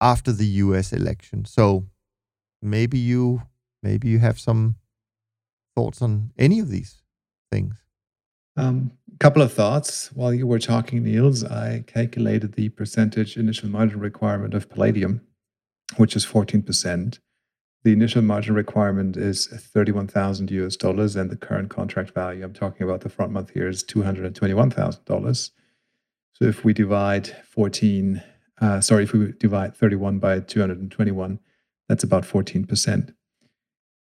after the U S election. So maybe you maybe you have some thoughts on any of these things. Um, couple of thoughts. While you were talking, Niels, I calculated the percentage initial margin requirement of Palladium, which is fourteen percent. The initial margin requirement is thirty-one thousand US dollars, and the current contract value, I'm talking about the front month here, is two hundred twenty-one thousand dollars. So if we divide fourteen, uh, sorry, if we divide thirty-one by two hundred twenty-one, that's about fourteen percent.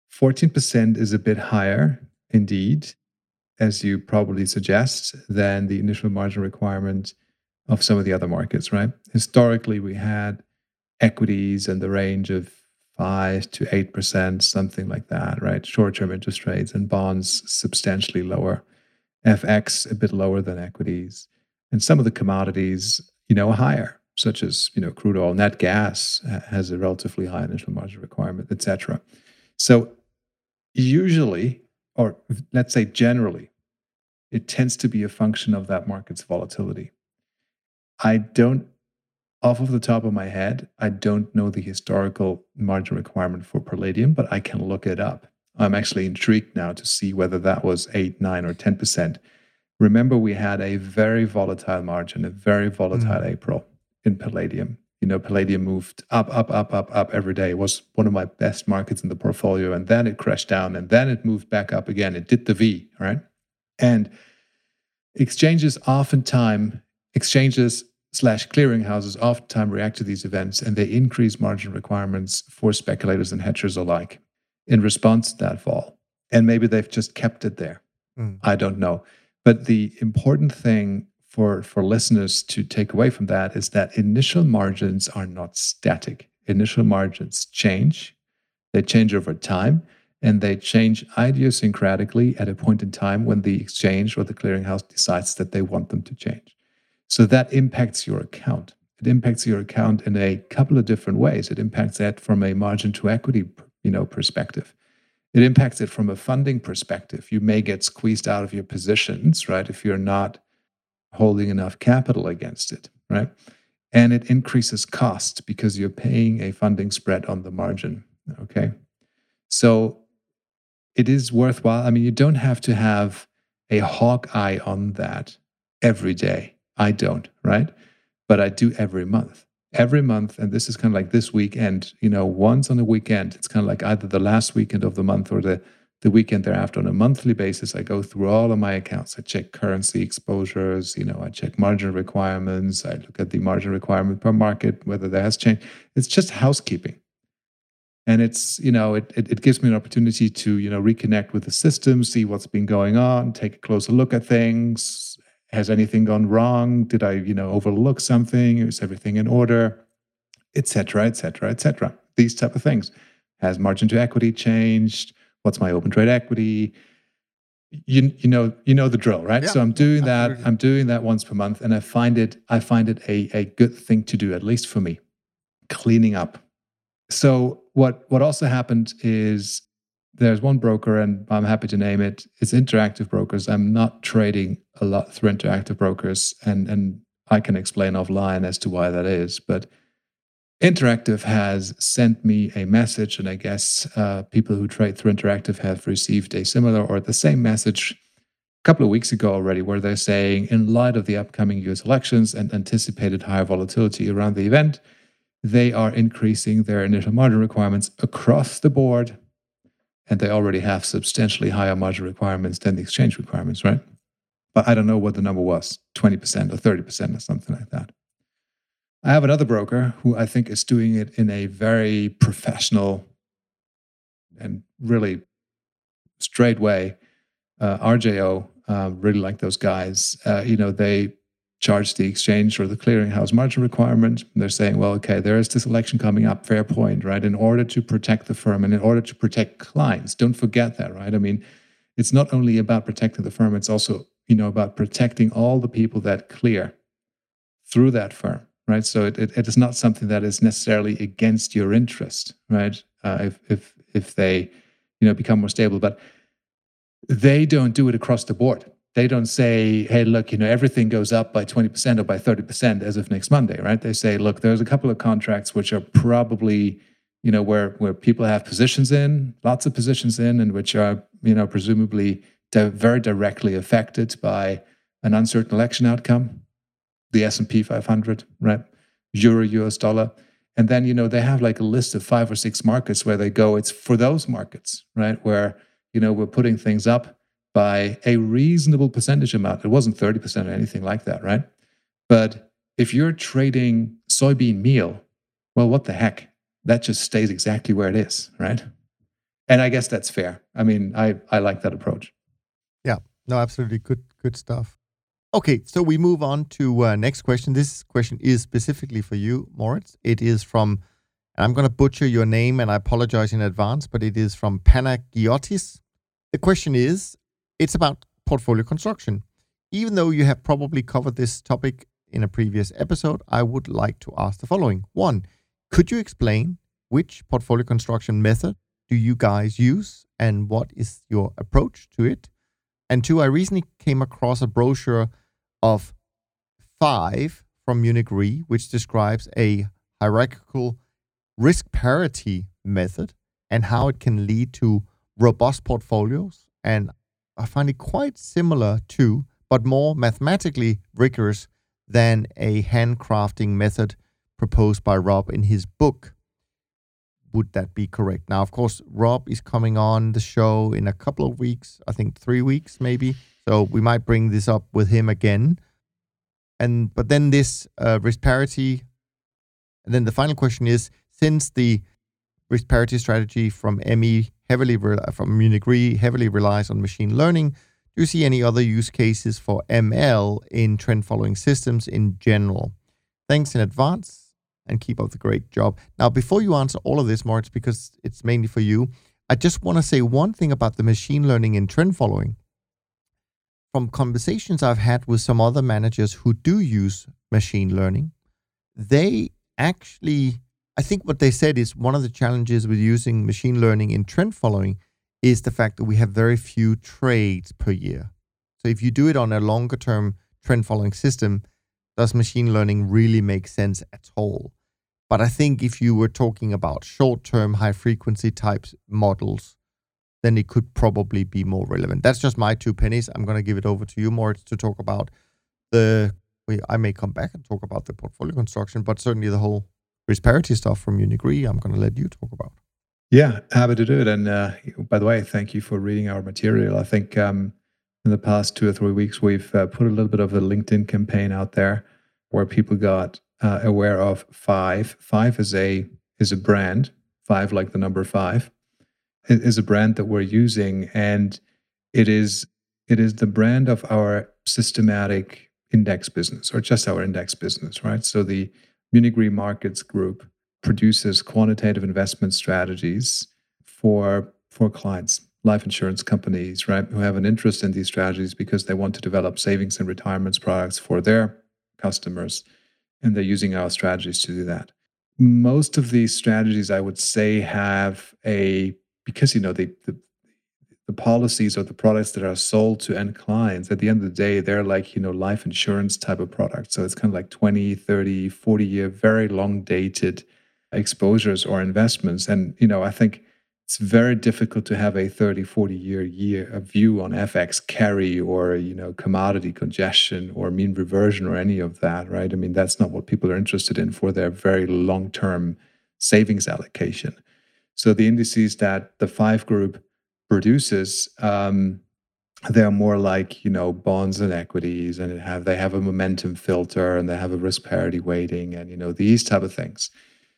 fourteen percent is a bit higher, indeed, as you probably suggest, than the initial margin requirement of some of the other markets, right? Historically, we had equities in the range of five to eight percent, something like that, right? Short-term interest rates, and bonds substantially lower. F X a bit lower than equities. And some of the commodities, you know, higher, such as, you know, crude oil, nat gas has a relatively high initial margin requirement, et cetera. So usually, or let's say generally, it tends to be a function of that market's volatility. I don't, off of the top of my head, I don't know the historical margin requirement for Palladium, but I can look it up. I'm actually intrigued now to see whether that was eight, nine, or ten percent. Remember, we had a very volatile margin, a very volatile mm. April in Palladium. You know, Palladium moved up, up, up, up, up every day. It was one of my best markets in the portfolio. And then it crashed down, and then it moved back up again. It did the V, right? And exchanges oftentimes, exchanges slash clearinghouses oftentimes react to these events, and they increase margin requirements for speculators and hedgers alike in response to that fall. And maybe they've just kept it there. Mm. I don't know. But the important thing For, for listeners to take away from that is that initial margins are not static. Initial margins change. They change over time, and they change idiosyncratically at a point in time when the exchange or the clearinghouse decides that they want them to change. So that impacts your account. It impacts your account in a couple of different ways. It impacts that from a margin to equity, you know, perspective. It impacts it from a funding perspective. You may get squeezed out of your positions, right, if you're not holding enough capital against it, right? And it increases cost because you're paying a funding spread on the margin, okay? So it is worthwhile. I mean, you don't have to have a hawk eye on that every day. I don't, right? But I do every month. Every month, and this is kind of like this weekend, you know, once on a weekend, it's kind of like either the last weekend of the month or the The weekend thereafter. On a monthly basis, I go through all of my accounts. I check currency exposures, you know, I check margin requirements. I look at the margin requirement per market, whether that has changed. It's just housekeeping. And it's, you know, it, it, it gives me an opportunity to, you know, reconnect with the system, see what's been going on, take a closer look at things. Has anything gone wrong? Did I, you know, overlook something? Is everything in order? Et cetera, et cetera, et cetera. These type of things. Has margin to equity changed? What's my open trade equity? You you know you know the drill, right? Yeah, so I'm doing that. Absolutely. I'm doing that once per month, and I find it I find it a a good thing to do, at least for me, cleaning up. So what what also happened is there's one broker, and I'm happy to name it. It's Interactive Brokers. I'm not trading a lot through Interactive Brokers, and and I can explain offline as to why that is. But Interactive has sent me a message, and I guess uh, people who trade through Interactive have received a similar or the same message a couple of weeks ago already, where they're saying, in light of the upcoming U S elections and anticipated higher volatility around the event, they are increasing their initial margin requirements across the board. And they already have substantially higher margin requirements than the exchange requirements, right? But I don't know what the number was, twenty percent or thirty percent or something like that. I have another broker who I think is doing it in a very professional and really straight way. Uh, R J O, uh, really like those guys. Uh, you know, they charge the exchange or the clearinghouse margin requirement. They're saying, well, okay, there is this election coming up, fair point, right? In order to protect the firm and in order to protect clients, don't forget that, right? I mean, it's not only about protecting the firm, it's also, you know, about protecting all the people that clear through that firm, right? So it, it, it is not something that is necessarily against your interest, right? Uh, if, if, if they, you know, become more stable, but they don't do it across the board. They don't say, hey, look, you know, everything goes up by twenty percent or by thirty percent as of next Monday, right? They say, look, there's a couple of contracts which are probably, you know, where, where people have positions in, lots of positions in, and which are, you know, presumably di- very directly affected by an uncertain election outcome, the S and P five hundred, right? Euro, U S dollar. And then, you know, they have like a list of five or six markets where they go, it's for those markets, right? Where, you know, we're putting things up by a reasonable percentage amount. It wasn't thirty percent or anything like that, right? But if you're trading soybean meal, well, what the heck? That just stays exactly where it is, right? And I guess that's fair. I mean, I, I like that approach. Yeah, no, absolutely. Good, good stuff. Okay, so we move on to uh, next question. This question is specifically for you, Moritz. It is from, and I'm going to butcher your name, and I apologize in advance, but it is from Panagiotis. The question is, it's about portfolio construction. Even though you have probably covered this topic in a previous episode, I would like to ask the following. One, could you explain which portfolio construction method do you guys use and what is your approach to it? And two, I recently came across a brochure of Five from Munich Re, which describes a hierarchical risk parity method and how it can lead to robust portfolios, and I find it quite similar to, but more mathematically rigorous than a handcrafting method proposed by Rob in his book. Would that be correct? Now, of course, Rob is coming on the show in a couple of weeks, I think three weeks maybe. So we might bring this up with him again. And but then this uh, risk parity. And then the final question is, since the risk parity strategy from ME heavily re- from Munich Re heavily relies on machine learning, do you see any other use cases for M L in trend following systems in general? Thanks in advance and keep up the great job. Now, before you answer all of this, Moritz, because it's mainly for you, I just want to say one thing about the machine learning in trend following. From conversations I've had with some other managers who do use machine learning, they actually, I think what they said is one of the challenges with using machine learning in trend following is the fact that we have very few trades per year. So if you do it on a longer term trend following system, does machine learning really make sense at all? But I think if you were talking about short term, high frequency types models, then it could probably be more relevant. That's just my two pennies. I'm going to give it over to you, Moritz, to talk about the, I may come back and talk about the portfolio construction, but certainly the whole risk parity stuff from Munich Re, I'm going to let you talk about. Yeah, happy to do it. And uh, by the way, thank you for reading our material. I think um, in the past two or three weeks, we've uh, put a little bit of a LinkedIn campaign out there where people got uh, aware of Five. Five is a is a brand. Five, like the number five, is a brand that we're using, and it is it is the brand of our systematic index business, or just our index business, right? So the Munich Re Markets Group produces quantitative investment strategies for, for clients, life insurance companies, right, who have an interest in these strategies because they want to develop savings and retirements products for their customers, and they're using our strategies to do that. Most of these strategies, I would say, have a, because, you know, the, the the policies or the products that are sold to end clients, at the end of the day, they're like, you know, life insurance type of products. So it's kind of like twenty, thirty, forty year, very long dated exposures or investments. And, you know, I think it's very difficult to have a thirty, forty year year a view on F X carry or, you know, commodity congestion or mean reversion or any of that, right? I mean, that's not what people are interested in for their very long-term savings allocation. So the indices that the Five Group produces, um, they're more like, you know, bonds and equities, and it have they have a momentum filter and they have a risk parity weighting and, you know, these type of things,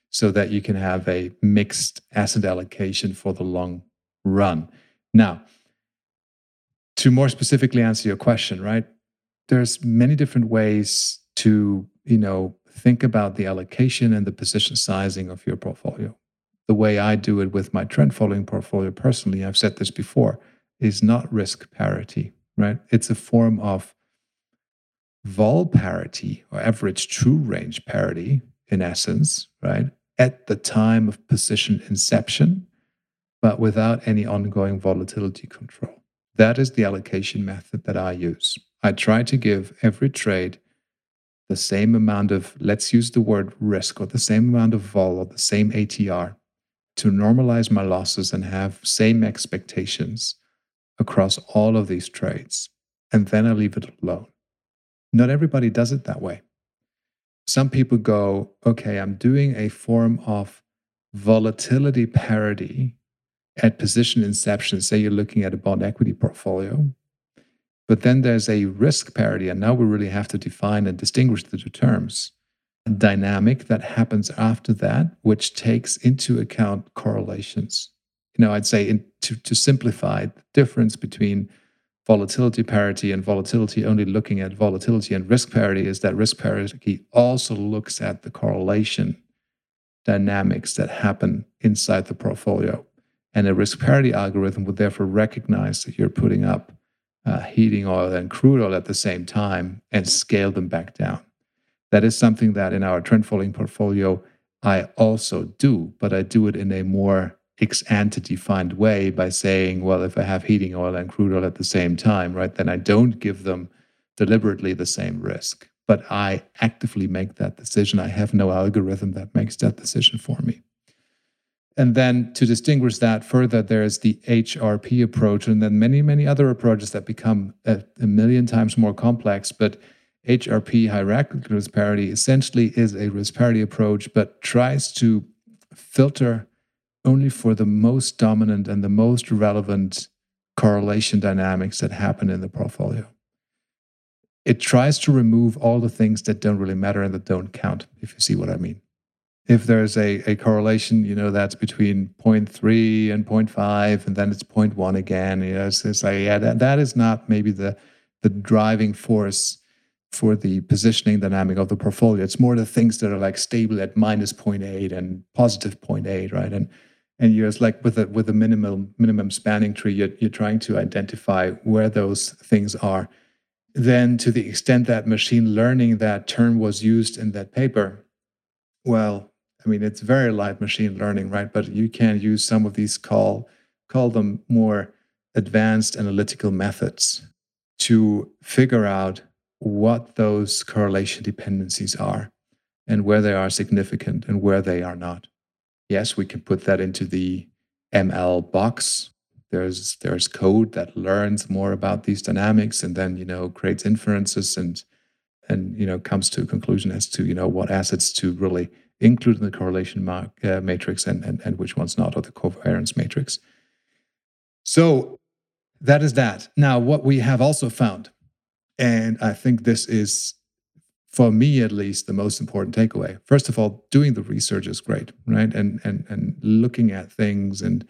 so that you can have a mixed asset allocation for the long run. Now, to more specifically answer your question, right? There's many different ways to, you know, think about the allocation and the position sizing of your portfolio. The way I do it with my trend following portfolio personally, I've said this before, is not risk parity, right? It's a form of vol parity or average true range parity, in essence, right? At the time of position inception, but without any ongoing volatility control. That is the allocation method that I use. I try to give every trade the same amount of, let's use the word risk, or the same amount of vol, or the same A T R, to normalize my losses and have same expectations across all of these trades. And then I leave it alone. Not everybody does it that way. Some people go, okay, I'm doing a form of volatility parity at position inception. Say you're looking at a bond equity portfolio, but then there's a risk parity. And now we really have to define and distinguish the two terms. A dynamic that happens after that, which takes into account correlations. You know, I'd say in, to, to simplify the difference between volatility parity and volatility only looking at volatility and risk parity is that risk parity also looks at the correlation dynamics that happen inside the portfolio. And a risk parity algorithm would therefore recognize that you're putting up uh, heating oil and crude oil at the same time and scale them back down. That is something that in our trend following portfolio, I also do, but I do it in a more ex ante defined way by saying, well, if I have heating oil and crude oil at the same time, right, then I don't give them deliberately the same risk, but I actively make that decision. I have no algorithm that makes that decision for me. And then to distinguish that further, there is the H R P approach, and then many, many other approaches that become a, a million times more complex. But H R P, hierarchical risk parity, essentially is a risk parity approach, but tries to filter only for the most dominant and the most relevant correlation dynamics that happen in the portfolio. It tries to remove all the things that don't really matter and that don't count, if you see what I mean. If there's a, a correlation, you know, that's between zero point three and zero point five, and then it's zero point one again, you know, it's, it's like, yeah, that, that is not maybe the, the driving force for the positioning dynamic of the portfolio. It's more the things that are like stable at minus zero point eight and positive zero point eight, right? And and you're just like with a with a minimal minimum spanning tree, you're you're trying to identify where those things are. Then to the extent that machine learning, that term was used in that paper, well, I mean, it's very light machine learning, right? But you can use some of these call call them more advanced analytical methods to figure out what those correlation dependencies are and where they are significant and where they are not. Yes, we can put that into the M L box. There's there's code that learns more about these dynamics and then, you know, creates inferences and and you know comes to a conclusion as to, you know, what assets to really include in the correlation mark, uh, matrix and, and and which ones not, or the covariance matrix. So that is that. Now, what we have also found, and I think this is, for me at least, the most important takeaway. First of all, doing the research is great, right? And and and looking at things and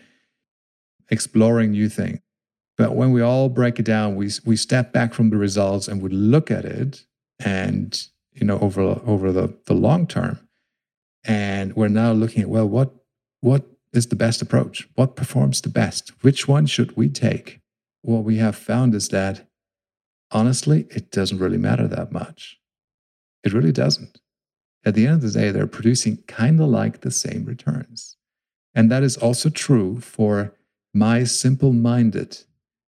exploring new things. But when we all break it down, we we step back from the results and we look at it, and you know over over the, the long term, and we're now looking at, well, what what is the best approach? What performs the best? Which one should we take? What we have found is that, honestly, it doesn't really matter that much. It really doesn't. At the end of the day, they're producing kind of like the same returns. And that is also true for my simple-minded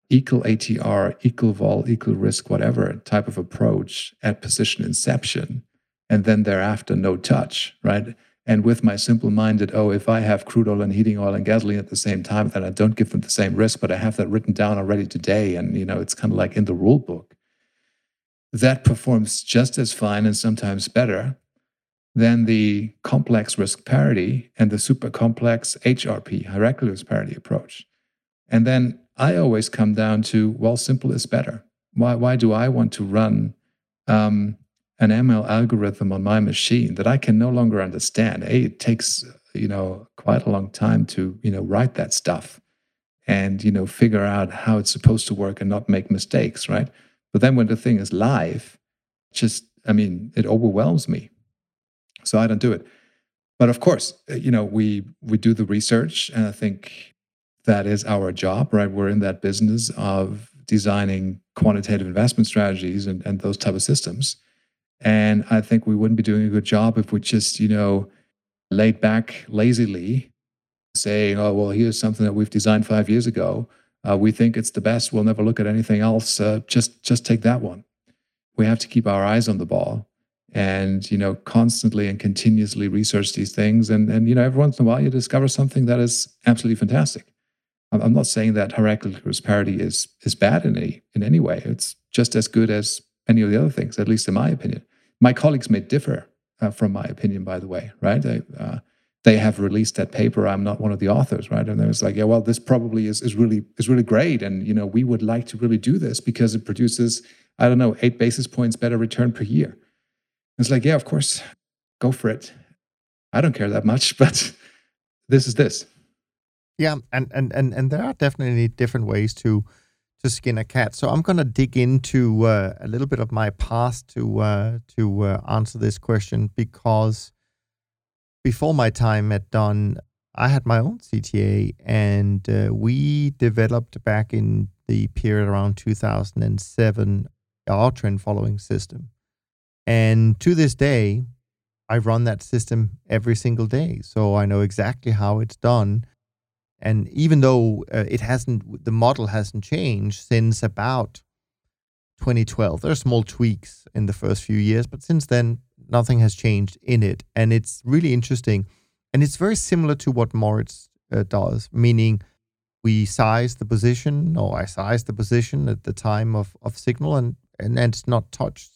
equal A T R, equal vol, equal risk, whatever type of approach at position inception, and then thereafter no touch, right? And with my simple-minded, oh, if I have crude oil and heating oil and gasoline at the same time, then I don't give them the same risk, but I have that written down already today, and you know it's kind of like in the rule book. That performs just as fine and sometimes better than the complex risk parity and the super complex H R P, hierarchical risk parity approach. And then I always come down to, well, simple is better. Why, why do I want to run um, an M L algorithm on my machine that I can no longer understand? A, it takes, you know, quite a long time to, you know, write that stuff and, you know, figure out how it's supposed to work and not make mistakes, right? But then when the thing is live, just, I mean, it overwhelms me. So I don't do it. But of course, you know, we, we do the research, and I think that is our job, right? We're in that business of designing quantitative investment strategies and, and those type of systems. And I think we wouldn't be doing a good job if we just, you know, laid back lazily, saying, oh, well, here's something that we've designed five years ago. Uh, we think it's the best. We'll never look at anything else. Uh, just, just take that one. We have to keep our eyes on the ball and, you know, constantly and continuously research these things. And, and you know, every once in a while, you discover something that is absolutely fantastic. I'm not saying that hierarchical risk parity is is bad in any in any way. It's just as good as any of the other things, at least in my opinion. My colleagues may differ uh, from my opinion, by the way, right? They, uh, they have released that paper. I'm not one of the authors, right? And they was like, yeah, well, this probably is is really is really great, and you know, we would like to really do this because it produces, I don't know, eight basis points better return per year. And it's like, yeah, of course, go for it. I don't care that much, but this is this. Yeah, and, and, and, and there are definitely different ways to to skin a cat. So I'm going to dig into uh, a little bit of my past to uh, to uh, answer this question, because before my time at Dunn, I had my own C T A, and uh, we developed back in the period around two thousand seven our trend following system. And to this day, I run that system every single day, so I know exactly how it's done. And even though uh, it hasn't, the model hasn't changed since about twenty twelve. There are small tweaks in the first few years, but since then, nothing has changed in it. And it's really interesting. And it's very similar to what Moritz uh, does, meaning we size the position, or I size the position at the time of, of signal, and, and, and it's not touched,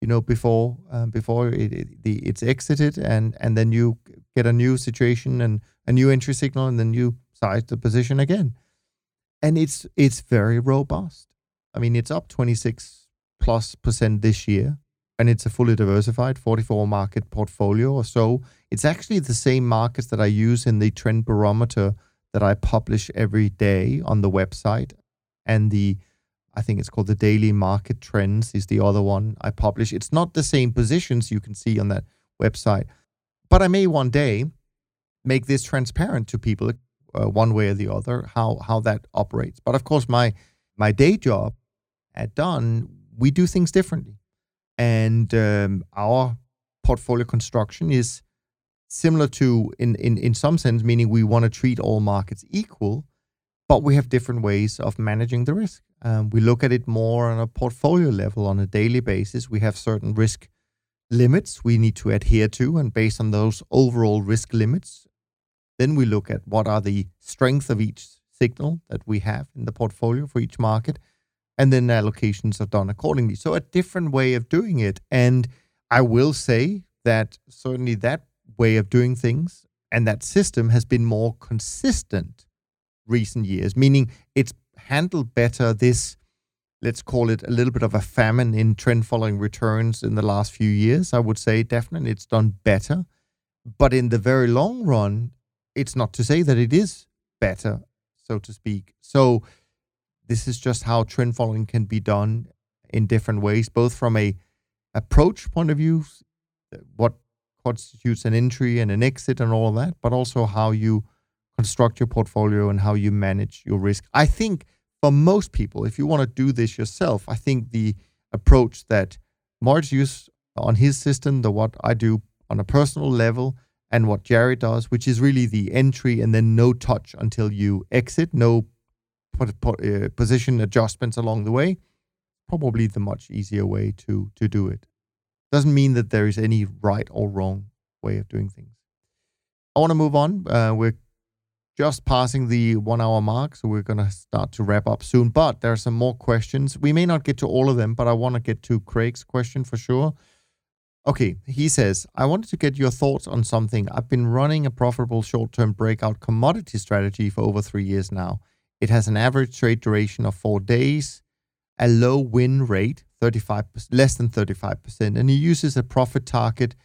you know, before uh, before it, it the, it's exited, and, and then you get a new situation and a new entry signal, and then you size the position again. And it's it's very robust. I mean, it's up twenty-six plus percent this year, and it's a fully diversified forty-four market portfolio or so. It's actually the same markets that I use in the trend barometer that I publish every day on the website. And the, I think it's called the daily market trends is the other one I publish. It's not the same positions you can see on that website, but I may one day make this transparent to people uh, one way or the other, how how that operates. But of course, my my day job at Dunn, we do things differently. And um, our portfolio construction is similar to, in, in, in some sense, meaning we want to treat all markets equal, but we have different ways of managing the risk. Um, we look at it more on a portfolio level on a daily basis. We have certain risk limits we need to adhere to, and based on those overall risk limits, then we look at what are the strength of each signal that we have in the portfolio for each market, and then allocations are done accordingly. So a different way of doing it. And I will say that certainly that way of doing things and that system has been more consistent recent years, meaning it's handled better this, let's call it a little bit of a famine in trend following returns in the last few years. I would say definitely it's done better. But in the very long run, it's not to say that it is better, so to speak. So this is just how trend following can be done in different ways, both from a approach point of view, what constitutes an entry and an exit and all of that, but also how you construct your portfolio and how you manage your risk. I think for most people, if you want to do this yourself, I think the approach that Moritz uses on his system, the what I do on a personal level, and what Jerry does, which is really the entry and then no touch until you exit, no position adjustments along the way, probably the much easier way to to do it. Doesn't mean that there is any right or wrong way of doing things. I want to move on. Uh, we're just passing the one hour mark, so we're going to start to wrap up soon. But there are some more questions. We may not get to all of them, but I want to get to Craig's question for sure. Okay, he says, I wanted to get your thoughts on something. I've been running a profitable short-term breakout commodity strategy for over three years now. It has an average trade duration of four days, a low win rate, thirty-five percent, less than thirty-five percent, and he uses a profit target,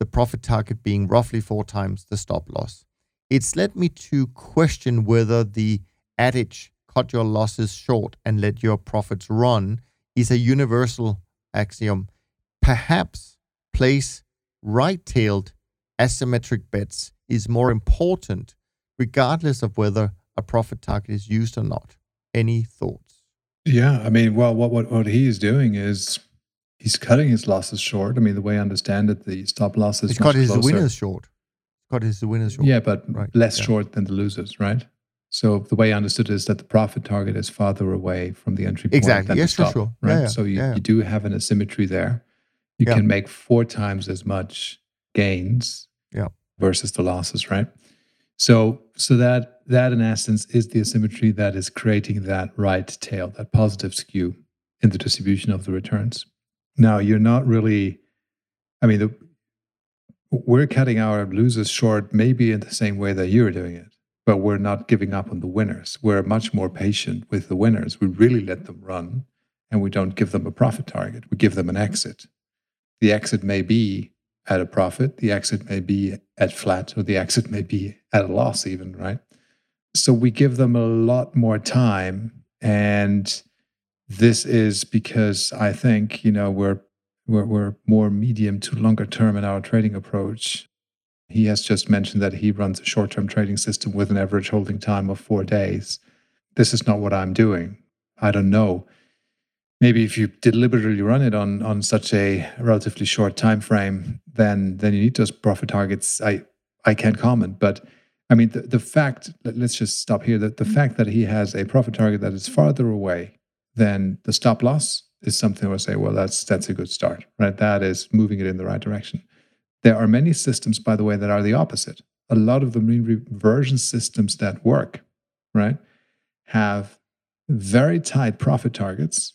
the profit target being roughly four times the stop loss. It's led me to question whether the adage, cut your losses short and let your profits run, is a universal axiom. Perhaps place right-tailed asymmetric bets is more important, regardless of whether a profit target is used or not. Any thoughts? Yeah, I mean, well, what, what, what he is doing is he's cutting his losses short. I mean, the way I understand it, the stop loss is he's much closer. He's cut his winners short. Cut his winners short. Yeah, but right. less yeah. short than the losers, right? So the way I understood it is that the profit target is farther away from the entry point exactly. than yes, the stop. Exactly, yes, for sure. Right? Yeah, yeah. So you, yeah, yeah. you do have an asymmetry there. You yeah. can make four times as much gains yeah. versus the losses, right? So so that that in essence is the asymmetry that is creating that right tail, that positive skew in the distribution of the returns. Now, you're not really, I mean, the, we're cutting our losers short maybe in the same way that you're doing it, but we're not giving up on the winners. We're much more patient with the winners. We really let them run, and we don't give them a profit target. We give them an exit. The exit may be at a profit, the exit may be at flat, or the exit may be at a loss even, right? So we give them a lot more time, and this is because I think, you know, we're we're, we're more medium to longer term in our trading approach. He has just mentioned that he runs a short-term trading system with an average holding time of four days. This is not what I'm doing. I don't know. Maybe if you deliberately run it on on such a relatively short time frame, then then you need those profit targets. I I can't comment, but I mean the, the fact. Let's just stop here. That the fact that he has a profit target that is farther away than the stop loss is something where I say, well, that's that's a good start, right? That is moving it in the right direction. There are many systems, by the way, that are the opposite. A lot of the mean reversion systems that work, right, have very tight profit targets.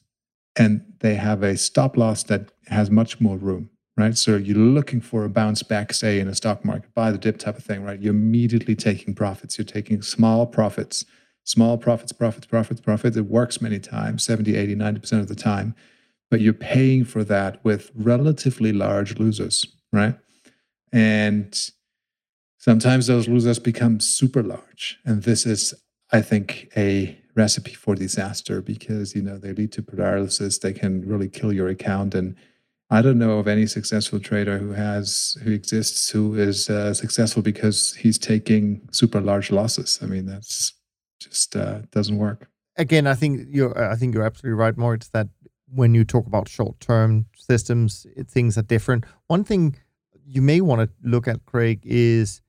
And they have a stop loss that has much more room, right? So you're looking for a bounce back, say, in a stock market, buy the dip type of thing, right? You're immediately taking profits. You're taking small profits, small profits, profits, profits, profits. It works many times, seventy, eighty, ninety percent of the time. But you're paying for that with relatively large losers, right? And sometimes those losers become super large. And this is, I think, a recipe for disaster because, you know, they lead to paralysis. They can really kill your account. And I don't know of any successful trader who has, who exists, who is uh, successful because he's taking super large losses. I mean, that's just uh, doesn't work. Again, I think you're, I think you're absolutely right, Moritz, that when you talk about short-term systems, it, things are different. One thing you may want to look at, Craig, is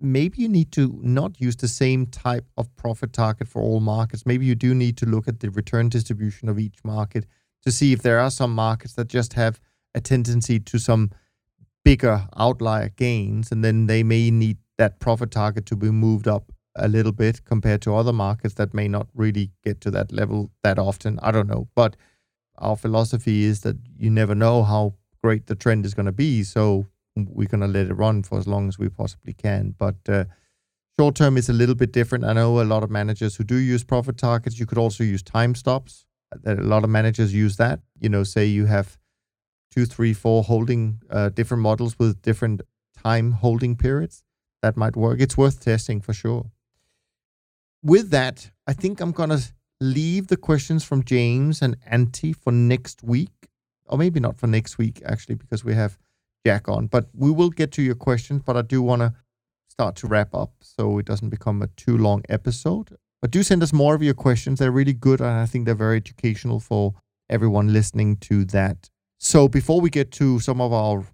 maybe you need to not use the same type of profit target for all markets. Maybe you do need to look at the return distribution of each market to see if there are some markets that just have a tendency to some bigger outlier gains, and then they may need that profit target to be moved up a little bit compared to other markets that may not really get to that level that often. I don't know. But our philosophy is that you never know how great the trend is going to be. So we're going to let it run for as long as we possibly can. But uh, short term is a little bit different. I know a lot of managers who do use profit targets. You could also use time stops. A lot of managers use that. You know, say you have two, three, four holding uh, different models with different time holding periods. That might work. It's worth testing for sure. With that, I think I'm going to leave the questions from James and Antti for next week. Or maybe not for next week, actually, because we have Jack on, but we will get to your questions, but I do want to start to wrap up so it doesn't become a too long episode. But do send us more of your questions. They're really good, and I think they're very educational for everyone listening to that. So before we get to some of our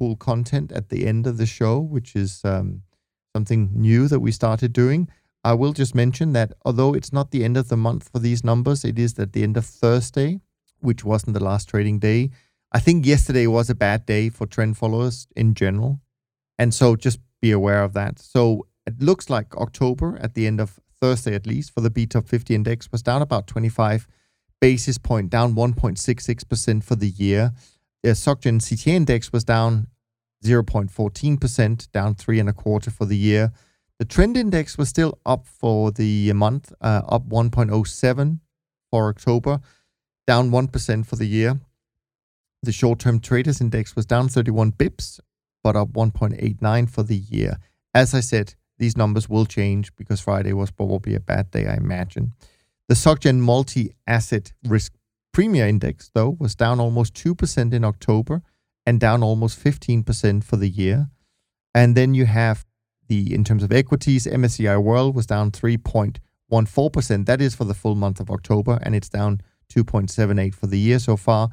cool content at the end of the show, which is um, something new that we started doing. I will just mention that although it's not the end of the month for these numbers, it is at the end of Thursday, which wasn't the last trading day. I think yesterday was a bad day for trend followers in general. And so just be aware of that. So it looks like October at the end of Thursday, at least for the B top fifty index, was down about twenty-five basis point, down one point six six percent for the year. The Sockgen C T A index was down zero point one four percent, down three and a quarter for the year. The trend index was still up for the month, uh, up one point zero seven for October, down one percent for the year. The short-term traders index was down thirty-one bips, but up one point eight nine for the year. As I said, these numbers will change because Friday was probably a bad day, I imagine. The Sockgen Multi-Asset Risk Premier Index, though, was down almost two percent in October and down almost fifteen percent for the year. And then you have the, in terms of equities, M S C I World was down three point one four percent. That is for the full month of October, and it's down two point seven eight for the year so far.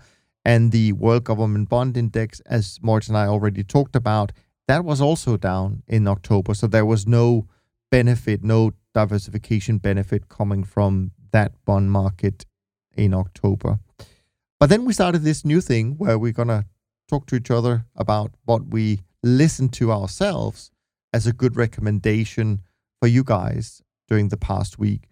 And the World Government Bond Index, as Moritz and I already talked about, that was also down in October. So there was no benefit, no diversification benefit coming from that bond market in October. But then we started this new thing where we're going to talk to each other about what we listen to ourselves as a good recommendation for you guys during the past week.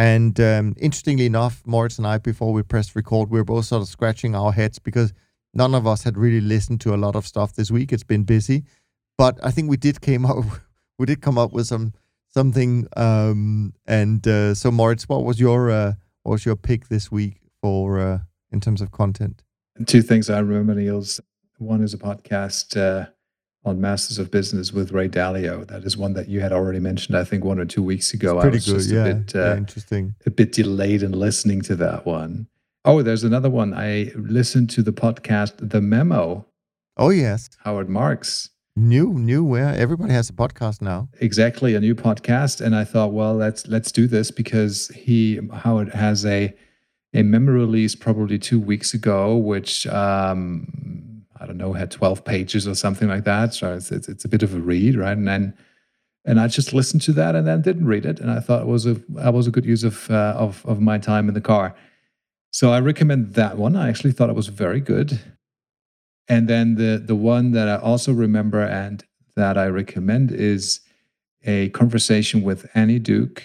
And um, interestingly enough, Moritz and I, before we pressed record, we were both sort of scratching our heads because none of us had really listened to a lot of stuff this week. It's been busy. But I think we did came up, we did come up with some something. Um, and uh, so Moritz, what was your uh, what was your pick this week for uh, in terms of content? Two things I remember, Niels. One is a podcast uh, on Masters of Business with Ray Dalio. That is one that you had already mentioned, I think, one or two weeks ago. It's pretty I was good, just yeah. A bit, uh, yeah, interesting. A bit delayed in listening to that one. Oh, there's another one. I listened to the podcast, The Memo. Oh, yes. Howard Marks. New, new, where everybody has a podcast now. Exactly, a new podcast. And I thought, well, let's let's do this because he, Howard, has a a memo release probably two weeks ago, which um, I don't know, had twelve pages or something like that. So it's, it's it's a bit of a read, right? And then and I just listened to that and then didn't read it. And I thought it was a I was a good use of uh, of of my time in the car. So I recommend that one. I actually thought it was very good. And then the the one that I also remember and that I recommend is a conversation with Annie Duke,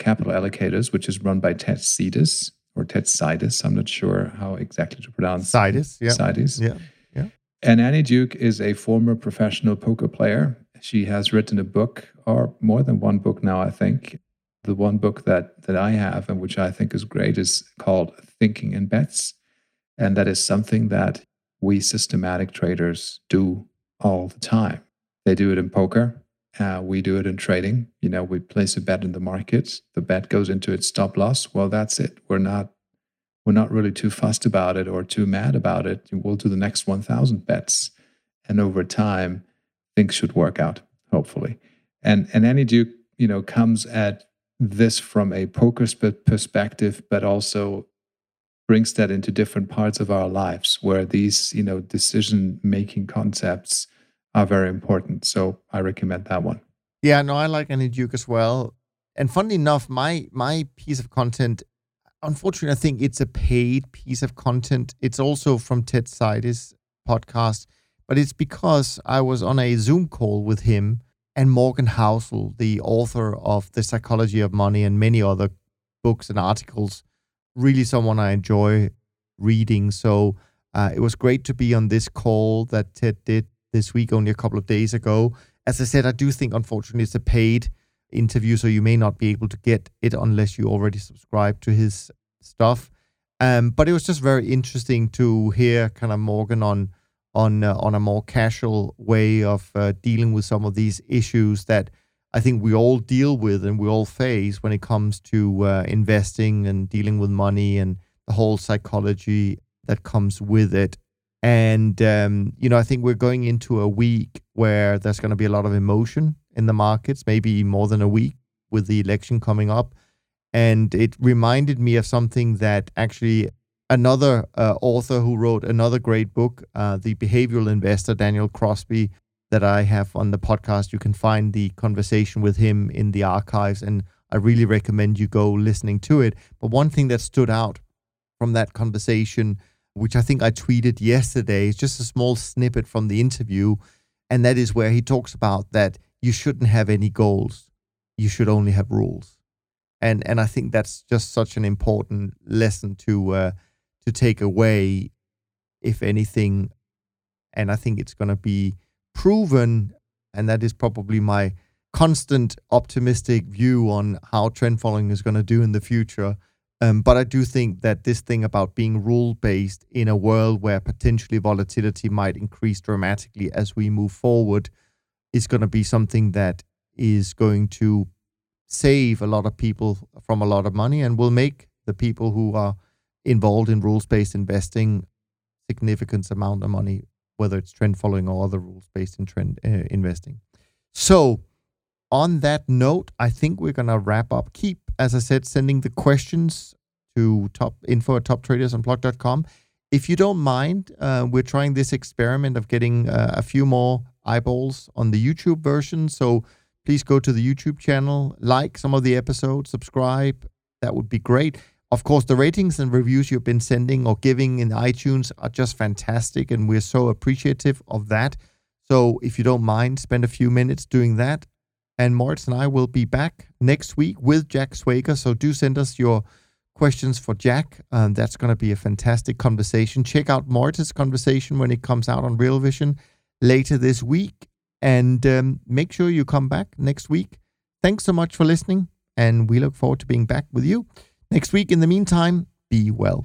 Capital Allocators, which is run by Ted Seides or Ted Seides. I'm not sure how exactly to pronounce Seides. Yeah. Seides. Yeah. Yeah. And Annie Duke is a former professional poker player. She has written a book, or more than one book now, I think. The one book that that I have and which I think is great is called Thinking in Bets. And that is something that we systematic traders do all the time. They do it in poker. Uh, we do it in trading. You know, we place a bet in the market. The bet goes into its stop loss. Well, that's it. We're not, we're not really too fussed about it or too mad about it. We'll do the next one thousand bets. And over time, things should work out, hopefully. And, and Annie Duke, you know, comes at this from a poker perspective, but also brings that into different parts of our lives where these, you know, decision-making concepts are very important. So I recommend that one. Yeah, no, I like Annie Duke as well. And funnily enough, my my piece of content, unfortunately, I think it's a paid piece of content. It's also from Ted Seides' podcast, but it's because I was on a Zoom call with him and Morgan Housel, the author of The Psychology of Money and many other books and articles. Really someone I enjoy reading. So uh, it was great to be on this call that Ted did this week, only a couple of days ago. As I said, I do think, unfortunately, it's a paid interview, so you may not be able to get it unless you already subscribe to his stuff. Um, but it was just very interesting to hear kind of Morgan on on, uh, on a more casual way of uh, dealing with some of these issues that I think we all deal with and we all face when it comes to uh, investing and dealing with money and the whole psychology that comes with it. And, um, you know, I think we're going into a week where there's going to be a lot of emotion in the markets, maybe more than a week with the election coming up. And it reminded me of something that actually another uh, author who wrote another great book, uh, The Behavioral Investor, Daniel Crosby, that I have on the podcast. You can find the conversation with him in the archives, and I really recommend you go listening to it. But one thing that stood out from that conversation, which I think I tweeted yesterday, is just a small snippet from the interview, and that is where he talks about that you shouldn't have any goals. You should only have rules. And and I think that's just such an important lesson to uh, to take away, if anything. And I think it's going to be proven, and that is probably my constant optimistic view on how trend following is going to do in the future. Um, but I do think that this thing about being rule-based in a world where potentially volatility might increase dramatically as we move forward is going to be something that is going to save a lot of people from a lot of money and will make the people who are involved in rules-based investing significant amount of money, whether it's trend following or other rules-based in trend uh, investing. So on that note, I think we're going to wrap up. Keep, as I said, sending the questions to top info at top traders unplugged dot com. If you don't mind, uh, we're trying this experiment of getting uh, a few more eyeballs on the YouTube version. So please go to the YouTube channel, like some of the episodes, subscribe. That would be great. Of course, the ratings and reviews you've been sending or giving in iTunes are just fantastic, and we're so appreciative of that. So if you don't mind, spend a few minutes doing that. And Moritz and I will be back next week with Jack Schwager. So do send us your questions for Jack. Um, that's going to be a fantastic conversation. Check out Moritz's conversation when it comes out on Real Vision later this week. And um, make sure you come back next week. Thanks so much for listening, and we look forward to being back with you next week. In the meantime, be well.